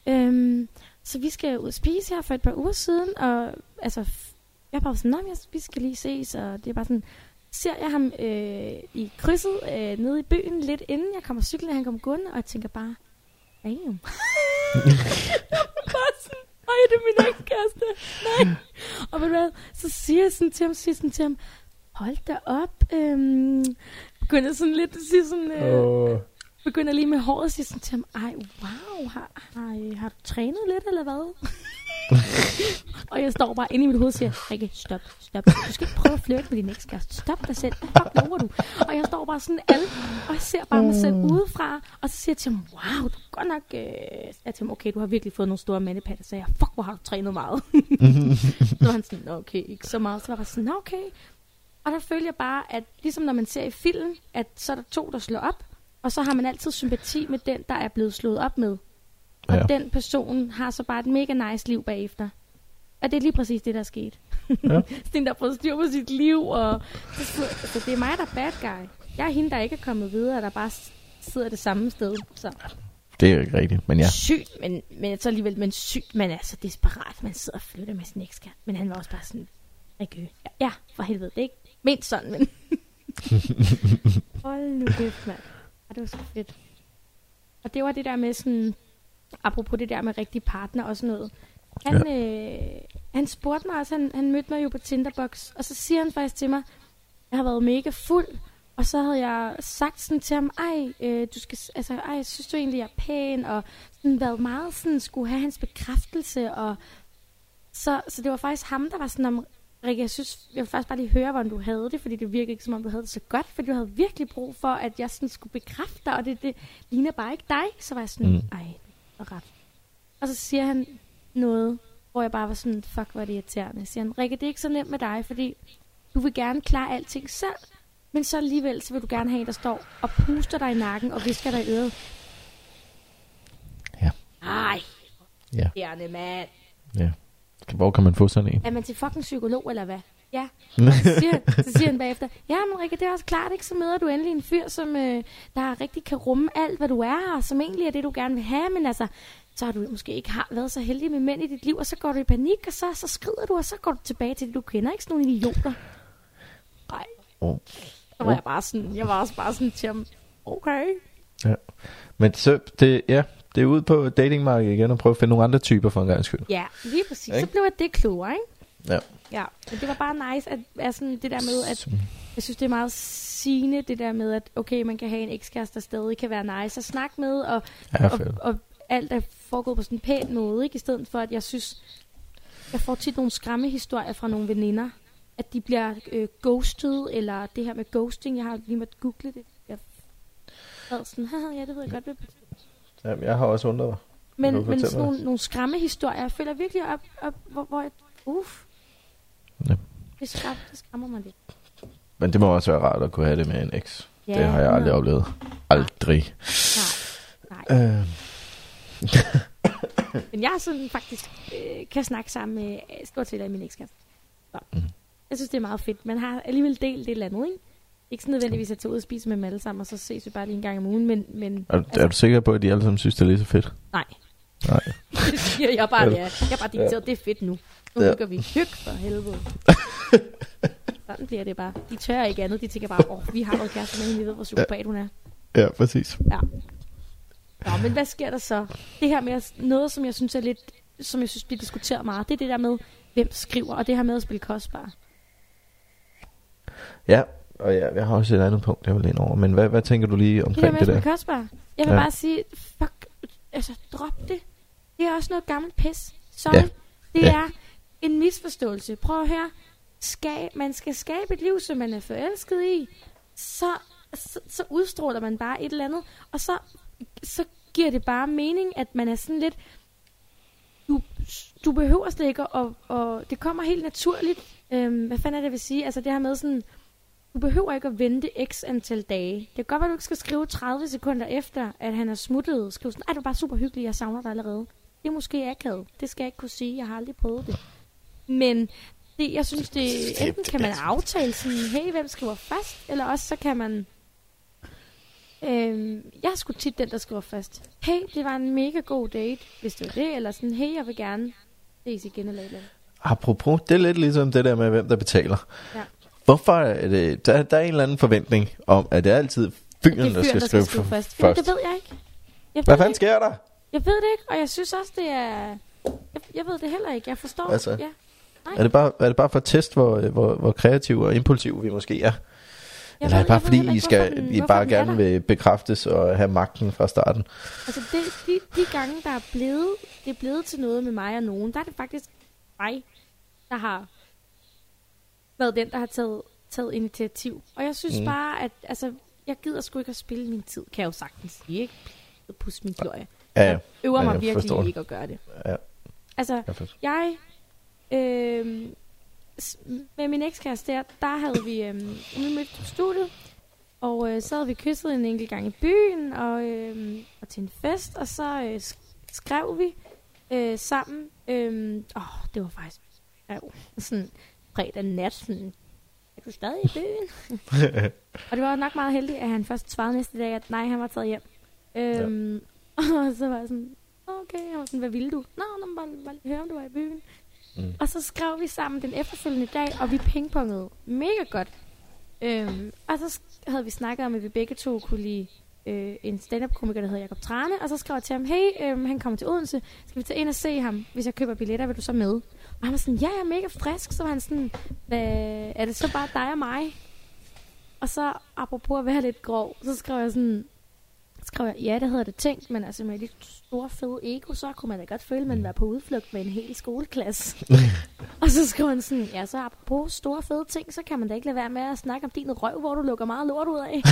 Øhm, så vi skal ud og spise her for et par uger siden, og altså, jeg er bare sådan, nej, vi skal lige ses, og det er bare sådan, ser jeg ham øh, i krydset øh, nede i byen lidt inden jeg kommer cyklen, og han kommer gående, og jeg tænker bare, damn. bare sådan, ej, det er min ekskæreste. Nej. Og ved du hvad, så siger jeg sådan til ham, siger sådan til ham, hold da op, øhm, begynder sådan lidt at sige sådan, øh, oh. begynder lige med håret at sige sådan til ham, ej, wow, har, har, har du trænet lidt, eller hvad? Og jeg står bare inde i mit hoved og siger, Rikke, stop, stop, du skal ikke prøve at flirte med din ekskæreste, stop dig selv, fuck lover du? Og jeg står bare sådan alle, og jeg ser bare mig selv udefra, og så siger jeg til ham, wow, du er godt nok, øh, jeg til ham, okay, du har virkelig fået nogle store mandepatter, så jeg, fuck, hvor har du trænet meget? Så var han sådan, okay, ikke så meget, så var jeg sådan, okay. Og der føler jeg bare, at ligesom når man ser i film, at så er der to, der slår op, og så har man altid sympati med den, der er blevet slået op med. Og ja. den person har så bare et mega nice liv bagefter. Og det er lige præcis det, der er sket. Ja. Den, der har fået styr på sit liv, og så altså, det er mig, der er bad guy. Jeg er hende, der ikke er kommet videre, og der bare sidder det samme sted. Så. Det er jo ikke rigtigt, men ja. Sygt, men, men så alligevel, men sygt, man er så desperat, man sidder og flytter med sin ekskæreste. Men han var også bare sådan, okay, ja, for helvede, det er ikke ment sådan, men... Hold nu kæft, mand. Det var så fedt. Og det var det der med sådan... Apropos det der med rigtig partner og sådan noget. Han, ja. øh, han spurgte mig også, han, han mødte mig jo på Tinderbox. Og så siger han faktisk til mig, jeg har været mega fuld. Og så havde jeg sagt sådan til ham, ej, øh, du skal, altså, ej, synes du egentlig, jeg er pæn? Og sådan været meget sådan, skulle have hans bekræftelse. Og så, så det var faktisk ham, der var sådan om... Rikke, jeg synes, jeg vil faktisk bare lige høre, hvordan du havde det, fordi det virkede ikke, som om du havde det så godt, fordi du havde virkelig brug for, at jeg sådan skulle bekræfte dig, og det, det ligner bare ikke dig. Så var jeg sådan, mm. ej, det var ret. Og så siger han noget, hvor jeg bare var sådan, fuck, hvor er det irriterende. Siger han, Rikke, det er ikke så nemt med dig, fordi du vil gerne klare alting selv, men så alligevel, så vil du gerne have en, der står og puster dig i nakken og visker dig i øret. Ja. Ej, ja. Irriterende, mand. Ja. Hvor kan man få sådan en? Er man til fucking psykolog, eller hvad? Ja. Så siger, så siger han bagefter, ja, men Rikke, det er også klart, ikke? Så møder du endelig en fyr, som øh, der rigtig kan rumme alt, hvad du er, og som egentlig er det, du gerne vil have, men altså, så har du måske ikke har været så heldig med mænd i dit liv, og så går du i panik, og så, så skrider du, og så går du tilbage til det, du kender. Ikke sådan nogle idioter. Nej. Oh. Så var oh. jeg bare sådan, jeg var også bare sådan til ham, okay. Ja. Men så, det, ja... Det er ude på datingmarkedet igen og prøve at finde nogle andre typer for en gang skyld. Ja, lige præcis. Så blev det klogere, ikke? Ja. Ja, men det var bare nice, at, at sådan det der med, at jeg synes, det er meget sigende, det der med, at okay, man kan have en ekskæreste, der stadig kan være nice at snakke med, og, ja, og, og alt er foregået på sådan en pæn måde, ikke? I stedet for, at jeg synes, jeg får tit nogle skræmmehistorier fra nogle veninder, at de bliver øh, ghostet, eller det her med ghosting, jeg har lige måttet google det. Jeg sådan, ja, det ved jeg godt, hvad Jamen, jeg har også undret mig. Men, men sådan nogle, nogle skræmmehistorier, jeg føler virkelig op, op hvor, hvor jeg, uff. Ja. Det, skræm, det skræmmer mig lidt. Men det må også være rart at kunne have det med en eks. Ja, det har jeg aldrig oplevet. Aldrig. Nej, nej. Øh. Men jeg sådan faktisk øh, kan snakke sammen med stort set af min ekskæreste. Mm. Jeg synes, det er meget fedt. Man har alligevel delt det eller andet, ikke? Ikke sådan nødvendigvis at tage ud og spise med dem alle sammen, og så ses vi bare lige en gang om ugen, men... men er, altså, er du sikker på, at de alle sammen synes, det er lige så fedt? Nej. Nej. Det siger jeg bare, ja. Jeg har bare dikteret, ja. Det er fedt nu. Nu hygger ja. vi. Hyg for helvede. Sådan bliver det bare. De tør ikke andet, de tænker bare, åh, oh, vi har noget kæreste med hende, vi ved, hvor psykopat hun er. Ja, præcis. Ja. Nå, men hvad sker der så? Det her med at, noget, som jeg synes er lidt... Som jeg synes bliver diskuteret meget, det er det der med, hvem skriver, og det her med at spille kostbare. Ja. Og ja, jeg har også et andet punkt, jeg vil ind over. Men hvad, hvad tænker du lige omkring det der? Det er med Jeg vil ja. bare sige, fuck, altså drop det. Det er også noget gammelt pis. Sorry, ja. det ja. er en misforståelse. Prøv at høre. Skab, man skal skabe et liv, som man er forelsket i. Så, så, så udstråler man bare et eller andet. Og så, så giver det bare mening, at man er sådan lidt... Du, du behøver slet ikke, og, og det kommer helt naturligt. Øhm, hvad fanden er det, vil sige? Altså det her med sådan... Du behøver ikke at vente x antal dage. Det kan godt være, at du ikke skal skrive tredive sekunder efter, at han er smuttet. Skriv sådan, ej, du er bare super hyggelig, jeg savner dig allerede. Det er måske akavet. Det skal jeg ikke kunne sige. Jeg har aldrig prøvet det. Men det, jeg synes, det enten kan man aftale sådan, hey, hvem skriver først? Eller også så kan man... Øh, jeg er sgu tit den, der skriver først. Hey, det var en mega god date, hvis det var det. Eller sådan, hey, jeg vil gerne ses igen eller et eller andet. Apropos, det er lidt ligesom det der med, hvem der betaler. Ja. Hvorfor er det, der, der er en eller anden forventning om, at det er altid fyren, der, der skal skrive, skrive først. først. Det ved jeg ikke. Jeg Hvad fanden sker der? Jeg ved det ikke, og jeg synes også, det er... Jeg, jeg ved det heller ikke, jeg forstår altså, det. Ja. Nej. Er det. Bare, er det bare for at teste, hvor, hvor, hvor kreative og impulsive vi måske er? Jeg eller ved, er det bare fordi, ikke, I, skal, den, I bare gerne vil bekræftes og have magten fra starten? Altså, det, de, de gange, der er blevet, det er blevet til noget med mig og nogen, der er det faktisk mig, der har... været den, der har taget, taget initiativ. Og jeg synes mm. bare, at altså, jeg gider sgu ikke at spille min tid, kan jeg jo sagtens sige, ikke? Pus min gløje. Ja, ja. Jeg øver ja, jeg mig virkelig forstår. ikke at gøre det. Ja. Altså, jeg... jeg øh, med min ekskæreste der, der havde vi... Øh, vi mødte på studiet, og øh, så havde vi kysset en enkelt gang i byen, og, øh, og til en fest, og så øh, skrev vi øh, sammen. Åh, øh, oh, det var faktisk... Øh, sådan... fredag nat, sådan, er du stadig i byen? Og det var nok meget heldigt, at han først svarede næste dag, at nej, han var taget hjem. Øhm, ja. Og så var jeg sådan, okay, han var sådan, hvad ville du? Nå, man bare, bare høre, om du var i byen. Mm. Og så skrev vi sammen den efterfølgende dag, og vi pingpongede mega godt. Øhm, og så havde vi snakket om, at vi begge to kunne lide øh, en stand-up-komiker, der hedder Jacob Trane, og så skrev jeg til ham, hey, øh, han kommer til Odense, skal vi tage ind og se ham? Hvis jeg køber billetter, vil du så med? Og han var sådan, ja, jeg er mega frisk. Så var han sådan, er det så bare dig og mig? Og så, apropos at være lidt grov, så skrev jeg sådan, skrev jeg, ja, det havde det tænkt, men altså med et lidt store, fede ego, så kunne man da godt føle, at man var på udflugt med en hel skoleklasse. Og så skrev han sådan, ja, så apropos store, fede ting, så kan man da ikke lade være med at snakke om din røv, hvor du lukker meget lort ud af.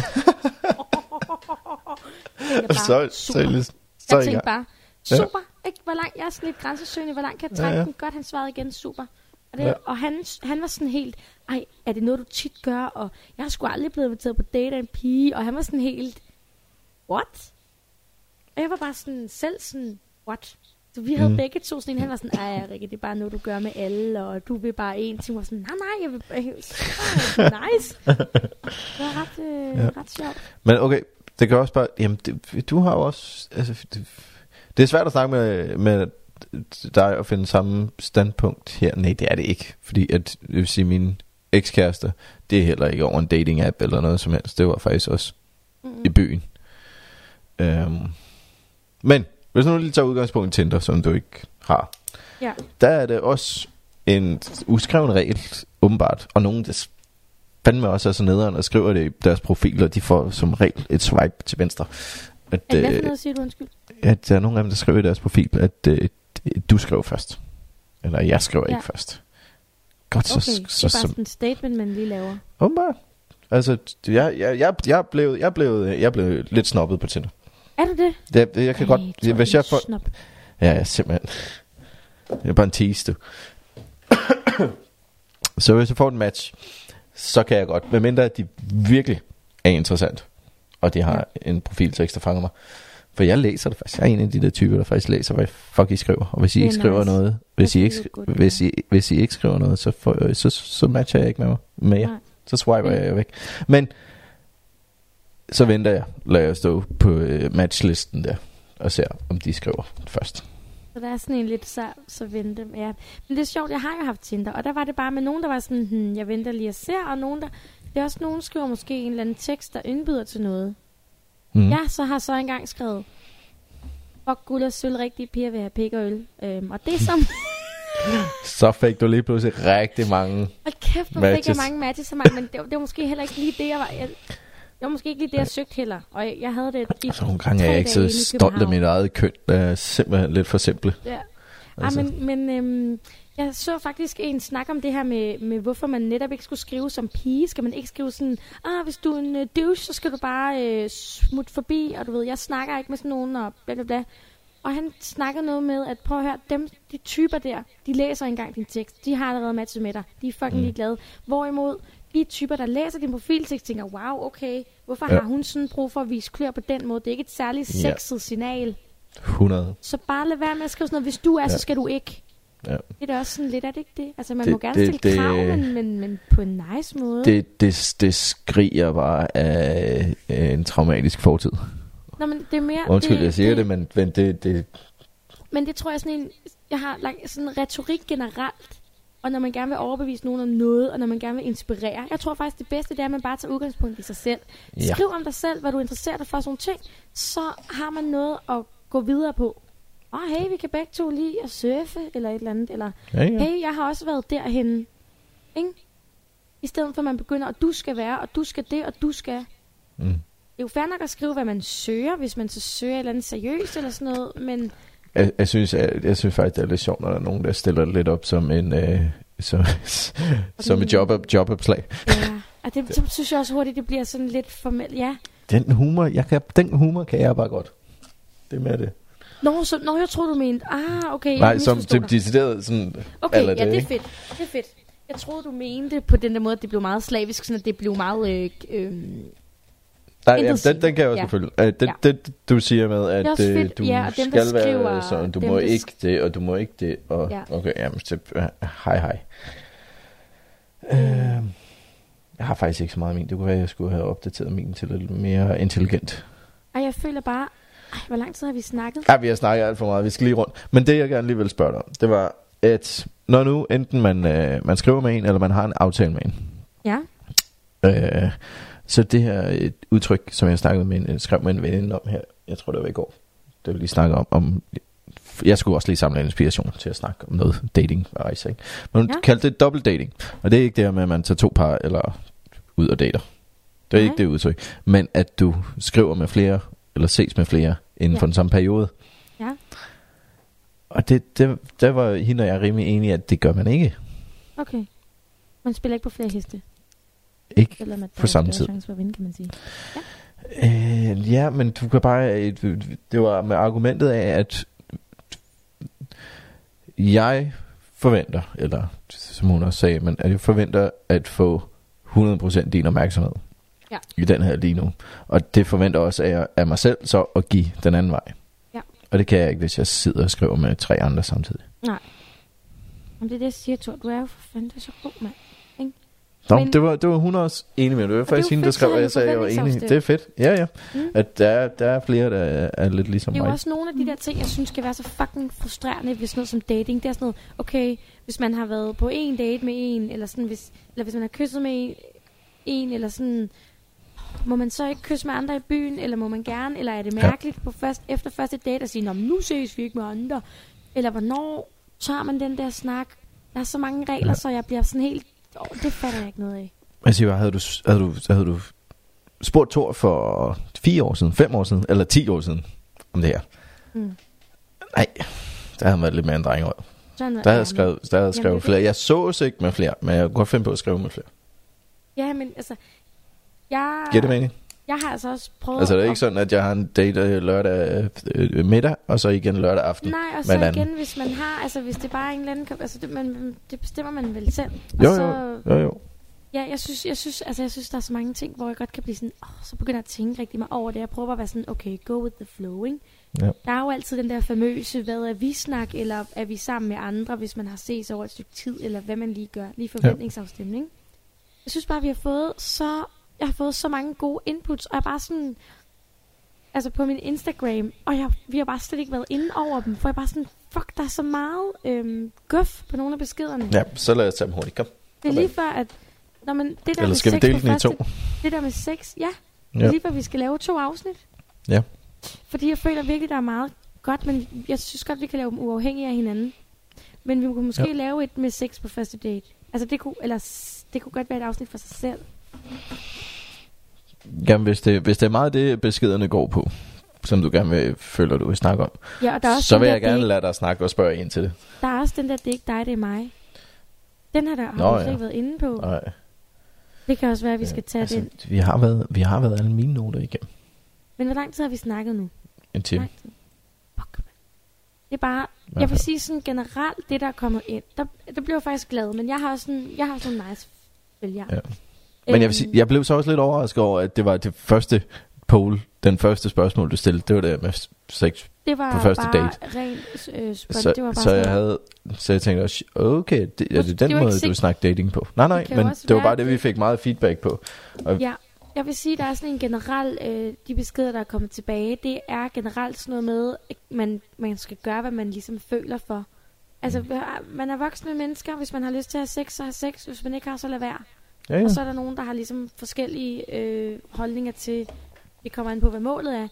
Jeg bare, så, super. Så jeg tænkte bare, super, ja. Ikke? Hvor langt, jeg er sådan lidt grænsesøgende, hvor langt kan jeg trække ja, ja. den? Godt, han svarede igen, super. Og, det, ja. og han, han var sådan helt, ej, er det noget, du tit gør? Og jeg har sgu aldrig blevet inviteret på date af en pige, og han var sådan helt, what? Og jeg var bare sådan, selv sådan, what? Så vi havde mm. begge to sådan en, han var sådan, ej, Rikke, det er bare noget, du gør med alle, og du vil bare en ting. Og sådan, nej, nej, jeg vil bare, nice. Det var ret, øh, ja. ret sjovt. Men okay, det gør også bare, jamen, det, du har også, altså... Det, Det er svært at snakke med, med dig og finde samme standpunkt her. Nej, det er det ikke. Fordi at, det vil sige, mine ekskærester, det er heller ikke over en dating app eller noget som helst. Det var faktisk også mm-hmm. i byen. Øhm. Men hvis nu lige tager udgangspunkt i Tinder, som du ikke har, ja. Der er det også en uskreven regel, åbenbart. Og nogen, der fandme også er så nederen og skriver det i deres profiler, de får som regel et swipe til venstre. At, er det øh, noget, siger du undskyld? At der er nogle af dem, der skriver i deres profil, at øh, du skriver først. Eller jeg skriver ja. ikke først. Godt, okay, så, så, det er bare så, sådan et statement, man lige laver. Åbenbart. Altså, jeg, jeg, jeg, jeg, blev, jeg, blev, jeg blev lidt snobbet på Tinder. Er du det? Ja, jeg kan Ej, godt... Jeg, hvis jeg får... Ja, ja, simpelthen. Det er bare en tease, du. Så hvis jeg får en match, så kan jeg godt. Medmindre de virkelig er interessant, og de har ja. en profiltekst, der fanger mig. For jeg læser det faktisk. Jeg er en af de der typer, der faktisk læser, hvad fuck I skriver. Og hvis I ikke skriver nice. noget, hvis I ikke, sk- hvis I, hvis I ikke skriver noget, så, får, så, så matcher jeg ikke med mig. Med jer. Så swiper jeg væk. Men så venter jeg, lader jeg stå på øh, matchlisten der, og ser, om de skriver først. Så der er sådan en lidt så, så vente. Ja. Men det er sjovt, jeg har jo haft Tinder, og der var det bare med nogen, der var sådan, hm, jeg venter lige og ser, og nogen der, det er også nogen, der skriver måske en eller anden tekst, der indbyder til noget. Mm. Jeg så har så engang skrevet, fuck guld og sølv, rigtige piger vil have pik og øl. Øhm, og det er som... Så fik du lige pludselig rigtig mange og kæft, hvor fik jeg mange matches, så mange, men det var, det var måske heller ikke lige det, jeg var... Jeg, Det var måske ikke lige det, jeg søgte heller. Og jeg, jeg havde det i altså, nogle gange er jeg ikke så stolt af mit eget køn. Det er simpelthen lidt for simpelt. Ja. Altså. Ej, men, men øhm, jeg så faktisk en snak om det her med, med, hvorfor man netop ikke skulle skrive som pige. Skal man ikke skrive sådan, ah, hvis du er en øh, douche, så skal du bare øh, smutte forbi. Og du ved, jeg snakker ikke med sådan nogen og blablabla. Og han snakkede noget med, at prøv at høre, dem, de typer der, de læser engang din tekst. De har allerede matchet med dig. De er fucking mm. ligeglade. Hvorimod... de typer, der læser din profiltekst, tænker, wow, okay, hvorfor ja. har hun sådan brug for at vise klør på den måde? Det er ikke et særligt sexet ja. signal. hundrede Så bare lad være med at skrive sådan noget, hvis du er, ja. så skal du ikke. Ja. Det er også sådan lidt, er det ikke det? Altså, man det, må gerne det, stille det, krav, men, men, men på en nice måde. Det, det, det skriger bare af en traumatisk fortid. Nå, men det er mere... Undskyld, det, jeg siger det, det men, men det, det... Men det tror jeg sådan en... Jeg har lagt sådan en retorik generelt. Og når man gerne vil overbevise nogen om noget, og når man gerne vil inspirere. Jeg tror faktisk, det bedste det er, at man bare tager udgangspunkt i sig selv. Ja. Skriv om dig selv, hvad du interesserer dig for, sådan ting. Så har man noget at gå videre på. Åh, oh, hey, vi kan begge to lide at surfe, eller et eller andet. Eller, ja, ja. hey, jeg har også været derhenne. Ikke? I stedet for, at man begynder, at du skal være, og du skal det, og du skal. Mm. Det er jo fair nok at skrive, hvad man søger, hvis man så søger et eller andet seriøst, eller sådan noget, men... Jeg, jeg, synes, jeg, jeg synes faktisk, det er lidt sjovt, når der er nogen, der stiller det lidt op som en øh, som, som et job, jobopslag. Ja, og det, det synes jeg også hurtigt, det bliver sådan lidt formelt, ja. Den humor, jeg kan, den humor kan jeg bare godt. Det med det. Nå, så, nå jeg tror du mente, ah, okay. Nej, som decideret sådan... Okay, ja, det er fedt, det er fedt. Jeg tror du mente på den der måde, at det blev meget slavisk, sådan at det blev meget... Øh, øh, Nej, ja, den, den kan jeg også ja. selvfølgelig. Æ, det, ja. det, det du siger med, at fedt, du ja, dem, skal skriver, være sådan, du dem, må ikke det, og du må ikke det, og ja. okay, jamen, så, hej hej. Øh, jeg har faktisk ikke så meget af min. Det kunne være, at jeg skulle have opdateret min til lidt mere intelligent. Ej, jeg føler bare, ej, hvor lang tid har vi snakket? Ja, vi har snakket alt for meget, vi skal lige rundt. Men det, jeg gerne lige vil spørge dig om, det var, at når nu enten man, øh, man skriver med en, eller man har en aftale med en. Ja. Øh... Så det her udtryk, som jeg snakkede med en, skrev med en veninde om her, jeg tror det var i går, det vi lige snakkede om, om, jeg skulle også lige samle inspiration til at snakke om noget dating og rejse, ikke? Men hun ja. kaldte det double dating, og det er ikke det her med, at man tager to par eller ud og dater. Det er Nej. ikke det udtryk, men at du skriver med flere, eller ses med flere, inden ja. for den samme periode. Ja. Og det, det, der var hende og jeg rimelig enige, at det gør man ikke. Okay, man spiller ikke på flere heste. Ikke eller man på samme tid chance for at vinde, kan man sige. Ja. Øh, ja, men du kan bare... Det var med argumentet af, at jeg forventer, eller som hun også sagde, men at jeg forventer at få hundrede procent din opmærksomhed ja. i den her lige nu. Og det forventer også af, af mig selv så at give den anden vej. Ja. Og det kan jeg ikke, hvis jeg sidder og skriver med tre andre samtidig. Nej. Om det er det, jeg siger, Thor. Du er jo for fanden, så god, mand. Nå, men, det, var, det var hun også enig med. Det var faktisk hende, der skrev, og jeg sagde, jeg var enig. Det er fedt. Ja, ja. Mm. At der, der er flere, der er lidt ligesom mig. Det er mig. Også nogle af de der ting, jeg synes kan være så fucking frustrerende ved sådan noget som dating. Det er sådan noget, okay, hvis man har været på en date med en, eller, sådan, hvis, eller hvis man har kysset med en, en, eller sådan, må man så ikke kysse med andre i byen, eller må man gerne, eller er det mærkeligt ja. på først, efter første date at sige, nå, nu ses vi ikke med andre, eller hvornår tager man den der snak? Der er så mange regler, ja. så jeg bliver sådan helt... Oh, det fatter jeg ikke noget af. Altså, havde du, havde du, havde du spurgt Thor for fire år siden, fem år siden, eller ti år siden om det her? Mm. Nej, der havde været lidt mere en drengerød. Der havde jeg skrevet, der havde jamen, skrevet jamen, flere. Jeg sås ikke med flere, men jeg kunne godt finde på at skrive med flere. Ja, men altså... Jeg... Giver det mening? Jeg har altså også prøvet... Altså det er ikke sådan, at jeg har en date lørdag øh, middag, og så igen lørdag aften. Nej, og så igen, anden. Hvis man har... Altså hvis det bare er en eller anden... Altså det, man, det bestemmer man vel selv. Og jo, så, jo, jo, jo. Ja, jeg synes, jeg synes, altså jeg synes, der er så mange ting, hvor jeg godt kan blive sådan... Åh, så begynder jeg at tænke rigtig meget over det. Jeg prøver bare at være sådan, okay, go with the flow, ikke? Ja. Der er jo altid den der famøse, hvad er vi snak, eller er vi sammen med andre, hvis man har ses over et stykke tid, eller hvad man lige gør. Lige forventningsafstemning. Ja. Jeg synes bare, vi har fået så... Jeg har fået så mange gode inputs, og jeg bare sådan, altså på min Instagram, og jeg, vi har bare slet ikke været inde over dem, for jeg bare sådan, fuck, der er så meget øhm, gøf på nogle af beskederne. Ja, så lad os tage dem hurtigt, kom. Det er lige før, at, når man, det der eller skal med vi dele den i to? Det der med sex, ja. Det er lige før, vi skal lave to afsnit. Ja. Fordi jeg føler virkelig, der er meget godt, men jeg synes godt, vi kan lave dem uafhængige af hinanden. Men vi kunne måske ja. lave et med sex på første date. Altså det kunne, eller, det kunne godt være et afsnit for sig selv. Jamen hvis det, hvis det er meget det beskederne går på, som du gerne vil, føler du vil snakke om, ja, og der er også så vil jeg gerne dig... lade dig snakke og spørge ind til det. Der er også den der, det er ikke dig, det er mig. Den har der har vi ja. ikke været inde på. Nej. Det kan også være at vi ja, skal tage altså, den vi har, været, vi har været alle mine noter igennem. Men hvor lang tid har vi snakket nu? En time. Fuck. Det er bare ja. Jeg vil sige sådan generelt, det der er kommet ind, der, der blev jeg faktisk glad. Men jeg har også sådan, jeg har sådan nice følger. Ja. Men jeg vil sige, jeg blev så også lidt overrasket over, at det var det første poll, den første spørgsmål, du stillede, det var det med sex på første date. Ren, øh, så, det var bare så jeg havde, så jeg tænkte også, okay, det, er det den det måde, sig- du snakker dating på? Nej, nej, det men det var bare det, vi fik meget feedback på. Og ja, jeg vil sige, der er sådan en generel, øh, de beskeder, der er kommet tilbage, det er generelt sådan noget med, at man, man skal gøre, hvad man ligesom føler for. Altså, man er voksne mennesker, hvis man har lyst til at have sex, så har sex, hvis man ikke har, så lad være. Ja, ja. Og så er der nogen, der har ligesom forskellige øh, holdninger til, det kommer an på, hvad målet er.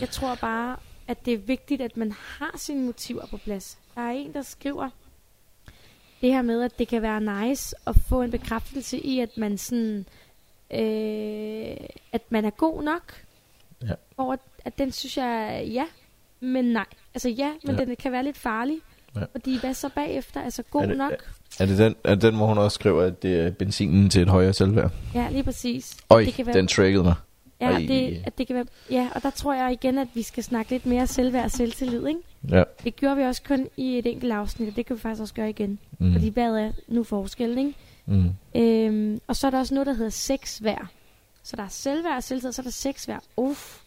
Jeg tror bare, at det er vigtigt, at man har sine motiver på plads. Der er en, der skriver det her med, at det kan være nice at få en bekræftelse i, at man sådan, øh, at man er god nok. Ja. Og at den synes jeg, ja, men nej. Altså ja, men ja. Den kan være lidt farlig. Ja. Fordi hvad så bagefter? Altså god er det, nok? Er det, den, er det den, hvor hun også skriver, at det er benzinen til et højere selvværd? Ja, lige præcis. Øj, det kan være, den triggede mig. Ja, det, at det kan være, ja, og der tror jeg igen, at vi skal snakke lidt mere selvværd og selvtillid, ikke? Ja. Det gjorde vi også kun i et enkelt afsnit, og det kan vi faktisk også gøre igen. Mm. Fordi hvad er nu forskellen, ikke? Mm. Øhm, og så er der også noget, der hedder sexværd. Så der er selvværd og selvtillid, så er der sexværd. Uff.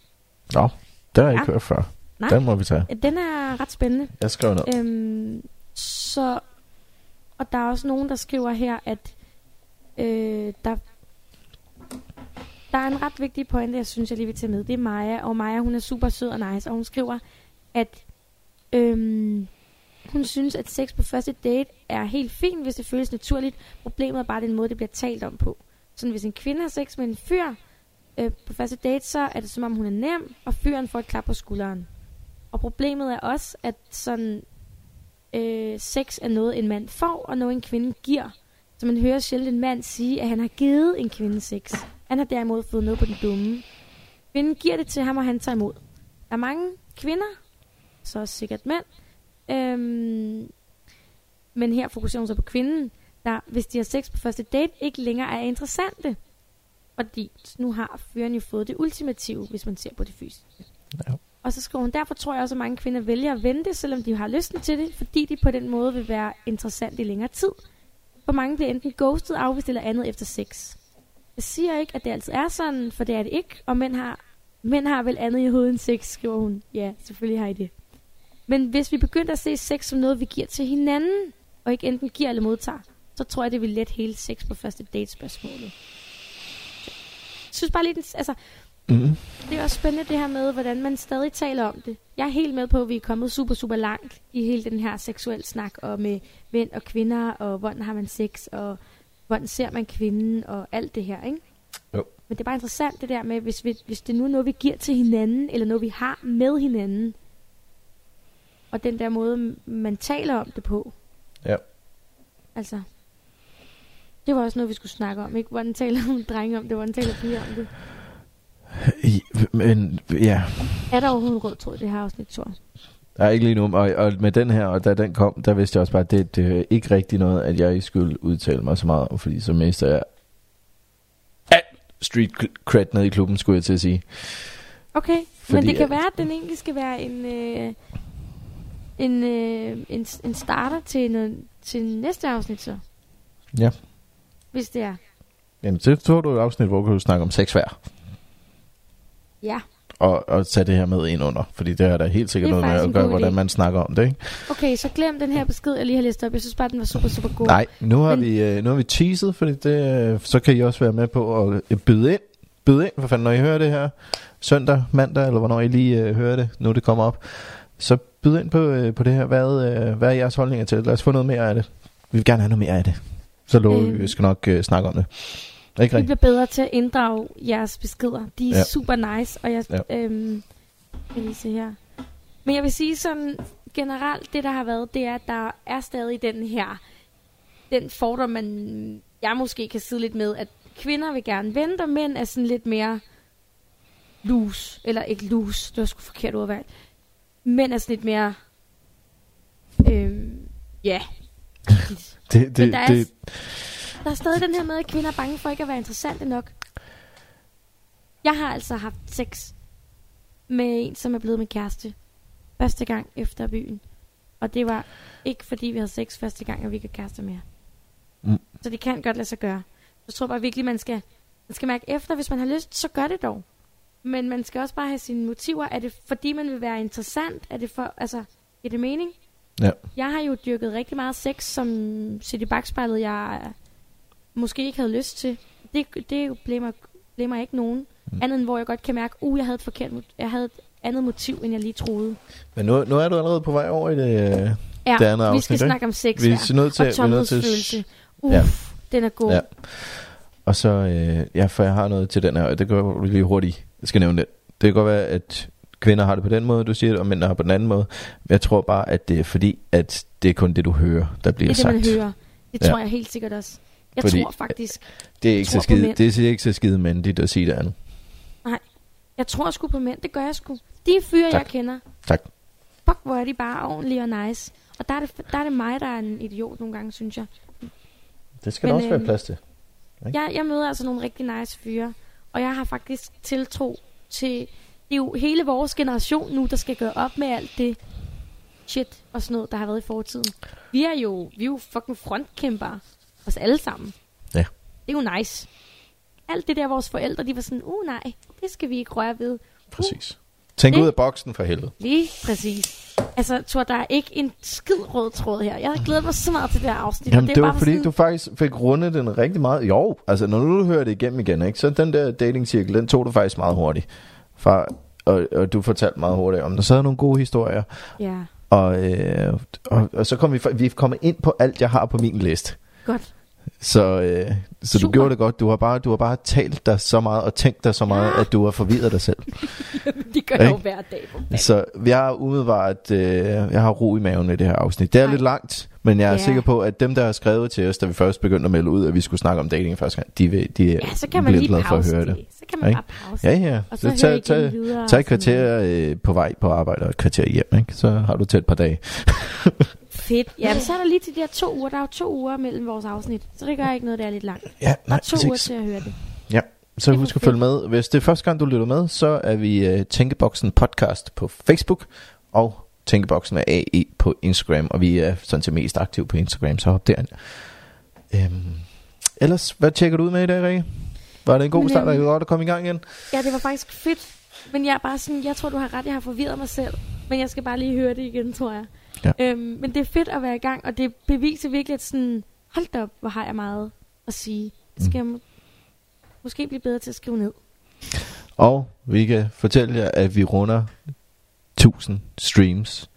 Nå, det har jeg ja. ikke hørt før. Nej, den må vi tage. Den er ret spændende. Jeg skriver ned. Øhm, så, og der er også nogen, der skriver her, at øh, der, der er en ret vigtig pointe, jeg synes, jeg lige vil tage med. Det er Maja, og Maja, hun er super sød og nice, og hun skriver, at øhm, hun synes, at sex på første date er helt fint, hvis det føles naturligt. Problemet er bare den måde, det bliver talt om på. Sådan, hvis en kvinde har sex med en fyr øh, på første date, så er det som om, hun er nem, og fyren får et klap på skulderen. Og problemet er også, at sådan, øh, sex er noget, en mand får, og noget, en kvinde giver. Så man hører sjældent en mand sige, at han har givet en kvinde sex. Han har derimod fået noget på den dumme. Kvinden giver det til ham, og han tager imod. Der er mange kvinder, så også sikkert mænd. Øhm, men her fokuserer hun så på kvinden, der, hvis de har sex på første date, ikke længere er interessante. Fordi nu har fyren jo fået det ultimative, hvis man ser på det fysiske. Ja. Og så skriver hun, derfor tror jeg også, at mange kvinder vælger at vente, selvom de har lysten til det, fordi de på den måde vil være interessant i længere tid. For mange bliver enten ghostet, afvist eller andet efter sex. Jeg siger ikke, at det altid er sådan, for det er det ikke, og mænd har, mænd har vel andet i hovedet end sex, skriver hun. Ja, selvfølgelig har I det. Men hvis vi begynder at se sex som noget, vi giver til hinanden, og ikke enten giver eller modtager, så tror jeg, det vil lette hele sex på første date-spørgsmålet. Jeg synes bare lidt, altså... Mm. Det er også spændende det her med, hvordan man stadig taler om det. Jeg er helt med på, at vi er kommet super, super langt i hele den her seksuelle snak og med mænd og kvinder, og hvordan har man sex, og hvordan ser man kvinden, og alt det her, ikke? Jo. Men det er bare interessant det der med, hvis, vi, hvis det nu er noget, vi giver til hinanden, eller noget, vi har med hinanden, og den der måde, man taler om det på. Ja. Altså, det var også noget, vi skulle snakke om, ikke? Hvordan taler man drenge om det, hvordan taler piger om det? Men, ja. Er der overhovedet rød tråd i det her afsnit, Thor? Nej, ikke lige nu, og, og med den her, og da den kom, der vidste jeg også bare, at det, det er ikke rigtig noget, at jeg skulle udtale mig så meget om, fordi så mister jeg alt street cred ned i klubben, skulle jeg til at sige. Okay, fordi, men det kan være, at den egentlig skal være en øh, en, øh, en en starter til noget, til næste afsnit så. Ja. Hvis det er. Jamen, det tog du et afsnit, hvor du snakker om sex hver. Ja. Og, og tage det her med ind under, fordi det er der helt sikkert noget med at gøre, hvordan man snakker om det, ikke? Okay, så glem den her besked, jeg lige har læst op. Jeg synes bare, den var super, super god. Nej, nu har, Men... vi, nu har vi teaset, fordi det, så kan I også være med på at byde ind. Byde ind, for fanden, når I hører det her søndag, mandag, eller hvornår I lige uh, hører det, nu det kommer op. Så byde ind på, uh, på det her. Hvad, uh, hvad er jeres holdninger til det? Lad os få noget mere af det. Vi vil gerne have noget mere af det. Så lover øh... vi, vi skal nok uh, snakke om det. Vi bliver bedre til at inddrage jeres beskeder. De er ja. super nice, og jeg, ja. øhm, jeg vil se her. Men jeg vil sige sådan generelt, det der har været, det er, at der er stadig den her, den fordom, man, jeg måske kan sidde lidt med, at kvinder vil gerne vente, og mænd er sådan lidt mere loose, eller ikke loose, det var sgu forkert ordvalg. Mænd er sådan lidt mere, øhm, ja. det, det, Men der er, det. Der er stadig den her med, at kvinder er bange for ikke at være interessante nok. Jeg har altså haft sex med en, som er blevet min kæreste. Første gang efter byen. Og det var ikke fordi, vi havde sex første gang, og vi ikke havde kærester mere. Mm. Så det kan godt lade sig gøre. Jeg tror bare virkelig, man skal, man skal mærke efter. Hvis man har lyst, så gør det dog. Men man skal også bare have sine motiver. Er det fordi, man vil være interessant? Er det for, altså, er det mening? Ja. Jeg har jo dyrket rigtig meget sex, som set i bagspejlet, jeg... måske ikke havde lyst til. Det, det blæmer, blæmer ikke nogen. Mm. Andet end hvor jeg godt kan mærke, uh, jeg havde et forkert, jeg havde et andet motiv, end jeg lige troede. Men nu, nu er du allerede på vej over i det, ja, det andet afsnit. Ja, vi skal ikke? snakke om sex vi er nødt til, og tomhedsfølelse. Uff, ja. Den er god. Ja. Og så, øh, ja, for jeg har noget til den her, og det går lige hurtigt. Jeg skal nævne det. Det kan godt være, at kvinder har det på den måde, du siger det, og mænd har det på den anden måde. Men jeg tror bare, at det er fordi, at det er kun det, du hører, der bliver sagt. Det er det, man hører. Det ja. tror jeg helt sikkert også. Jeg Fordi tror faktisk det er ikke så skide, det er ikke så skide mændigt at sige det andet. Nej, jeg tror sgu på mænd. Det gør jeg sgu. De fyre jeg kender, tak. Fuck hvor er de bare ordentlige og nice. Og der er det, der er det mig der er en idiot nogle gange, synes jeg. Det skal Men, der også være plads til, ikke? Jeg, jeg møder altså nogle rigtig nice fyre. Og jeg har faktisk tiltro til, det er jo hele vores generation nu, der skal gøre op med alt det shit og sådan noget, der har været i fortiden. Vi er jo, vi er jo fucking frontkæmpere, os alle sammen. Ja. Det er jo nice. Alt det der, vores forældre, de var sådan, uh nej, det skal vi ikke røre ved. Uh, præcis. Tænk det. Ud af boksen for helvede. Lige præcis. Altså, tror der er ikke en skid rød tråd her. Jeg havde glædet mig så meget til det her afsnit. Jamen, det, det var bare fordi, sådan... du faktisk fik rundet den rigtig meget. Jo, altså, når du hører det igennem igen, ikke, så den der datingcirkel, den tog du faktisk meget hurtigt. Fra, og, og du fortalte meget hurtigt om, der sad nogle gode historier. Ja. Og, øh, og, og så kom vi, vi kommer ind på alt, jeg har på min liste. Godt. Så, øh, så du gjorde det godt. Du har bare, du har bare talt dig så meget og tænkt dig så meget, ja. At du har forvirret dig selv. Det gør jeg jo hver dag på dag. Så jeg har umiddelbart øh, jeg har ro i maven med det her afsnit. Det er Ej. lidt langt, men jeg er ja. sikker på, at dem der har skrevet til os, da vi først begyndte at melde ud, at vi skulle snakke om dating første gang, de, de, de ja, så kan man lige pause det. det. Så kan man bare pause. Ja, ja. Og så, så tag, tag, videre, tag et kvarter øh, på vej på arbejde og et kvarter hjem, ikke? Så har du til et par dage. Fedt. Ja, så er der lige til de her to uger. Der er jo to uger mellem vores afsnit, så det gør ikke noget, der er lidt langt. Ja, nej, to uger til at høre det. Ja, så det husk at følge med. Hvis det er første gang, du lytter med, så er vi uh, Tænkeboksen Podcast på Facebook, og Tænkeboksen er A E på Instagram, og vi er sådan til mest aktiv på Instagram, så hop derind. Øhm, ellers, hvad tjekker du ud med i dag, Rikke? Var det en god Men, start, og godt at komme i gang igen? Ja, det var faktisk fedt, men jeg er bare sådan, jeg tror, du har ret, jeg har forvirret mig selv, men jeg skal bare lige høre det igen, tror jeg. Ja. Øhm, men det er fedt at være i gang, og det beviser virkelig, at sådan, hold da op, hvor har jeg meget at sige. Det skal mm. jeg må- måske blive bedre til at skrive ned. Og vi kan fortælle jer, at vi runder tusind streams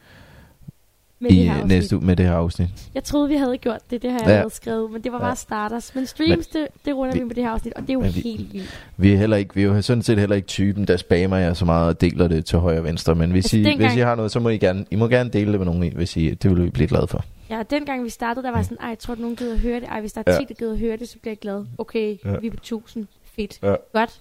med i det næste uge med det her afsnit. Jeg troede, vi havde gjort det, det har jeg ja. allerede skrevet, men det var bare ja. starters. Men streams, men, det, det runder vi, vi med det her afsnit, og det er jo vi, helt vildt. Vi er heller ikke, vi er jo sådan set heller ikke typen, der spammer jer så meget og deler det til højre og venstre, men hvis, altså, I, dengang, hvis I har noget, så må I gerne, I må gerne dele det med nogen, hvis I, det vil vi blive glade for. Ja, dengang vi startede, der var sådan, ej, jeg tror, at nogen gider at høre det, ej, hvis der er ti, der gider at høre det, så bliver jeg glad. Okay, ja. vi er på tusind, fedt, ja. godt.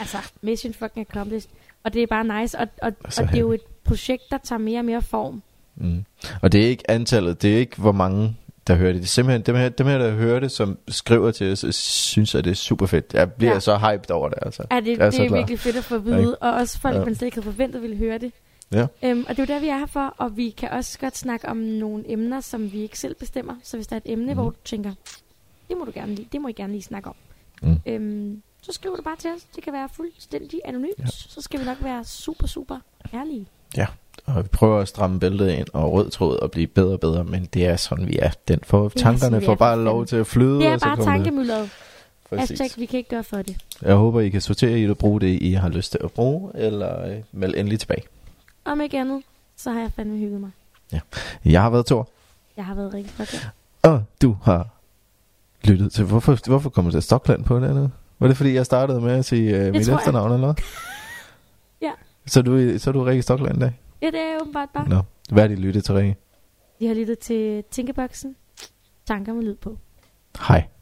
Altså, mission fucking accomplished, og det er bare nice, og, og, altså, og det er jo et projekt, der tager mere og mere form. Mm. Og det er ikke antallet, det er ikke hvor mange der hører det. Det er simpelthen dem her, dem her, der hører det, som skriver til os, synes, at det er super fedt. Jeg bliver ja. så hyped over det, altså. Ja, det, det er, det er virkelig fedt at få at vide, og også folk, ja. man slet ikke havde forventet, ville høre det. Ja. Øhm, og det er jo der, vi er her for, og vi kan også godt snakke om nogle emner, som vi ikke selv bestemmer. Så hvis der er et emne, mm. hvor du tænker, det må du gerne lide, det må I gerne lige snakke om. Mm. Øhm, så skriver du bare til os. Det kan være fuldstændig anonymt. Ja. Så skal vi nok være super, super ærlige. Ja. Og vi prøver at stramme bæltet ind og rød tråd og blive bedre og bedre, men det er sådan, vi er. Den får, ja, tankerne får bare lov til at flyde. Det er og så bare tankemyldret. Hashtag, vi kan ikke gøre for det. Jeg håber, I kan sortere i det og bruge det, I har lyst til at bruge, eller meld endelig tilbage. Om ikke andet, så har jeg fandme hygget mig. Ja. Jeg har været Thor. Jeg har været Rikke Stokland. Og du har lyttet til... Hvorfor, hvorfor kommer der Stokland på det andet? Var det, fordi jeg startede med at sige uh, mit efternavn eller noget? Ja. Så du, så du Rikke Stokland i dag? Ja, det er åbenbart bare. Nå, hvad har de lyttet til, Rikke? De har lyttet til Tænkeboksen. Tanker med lyd på. Hej.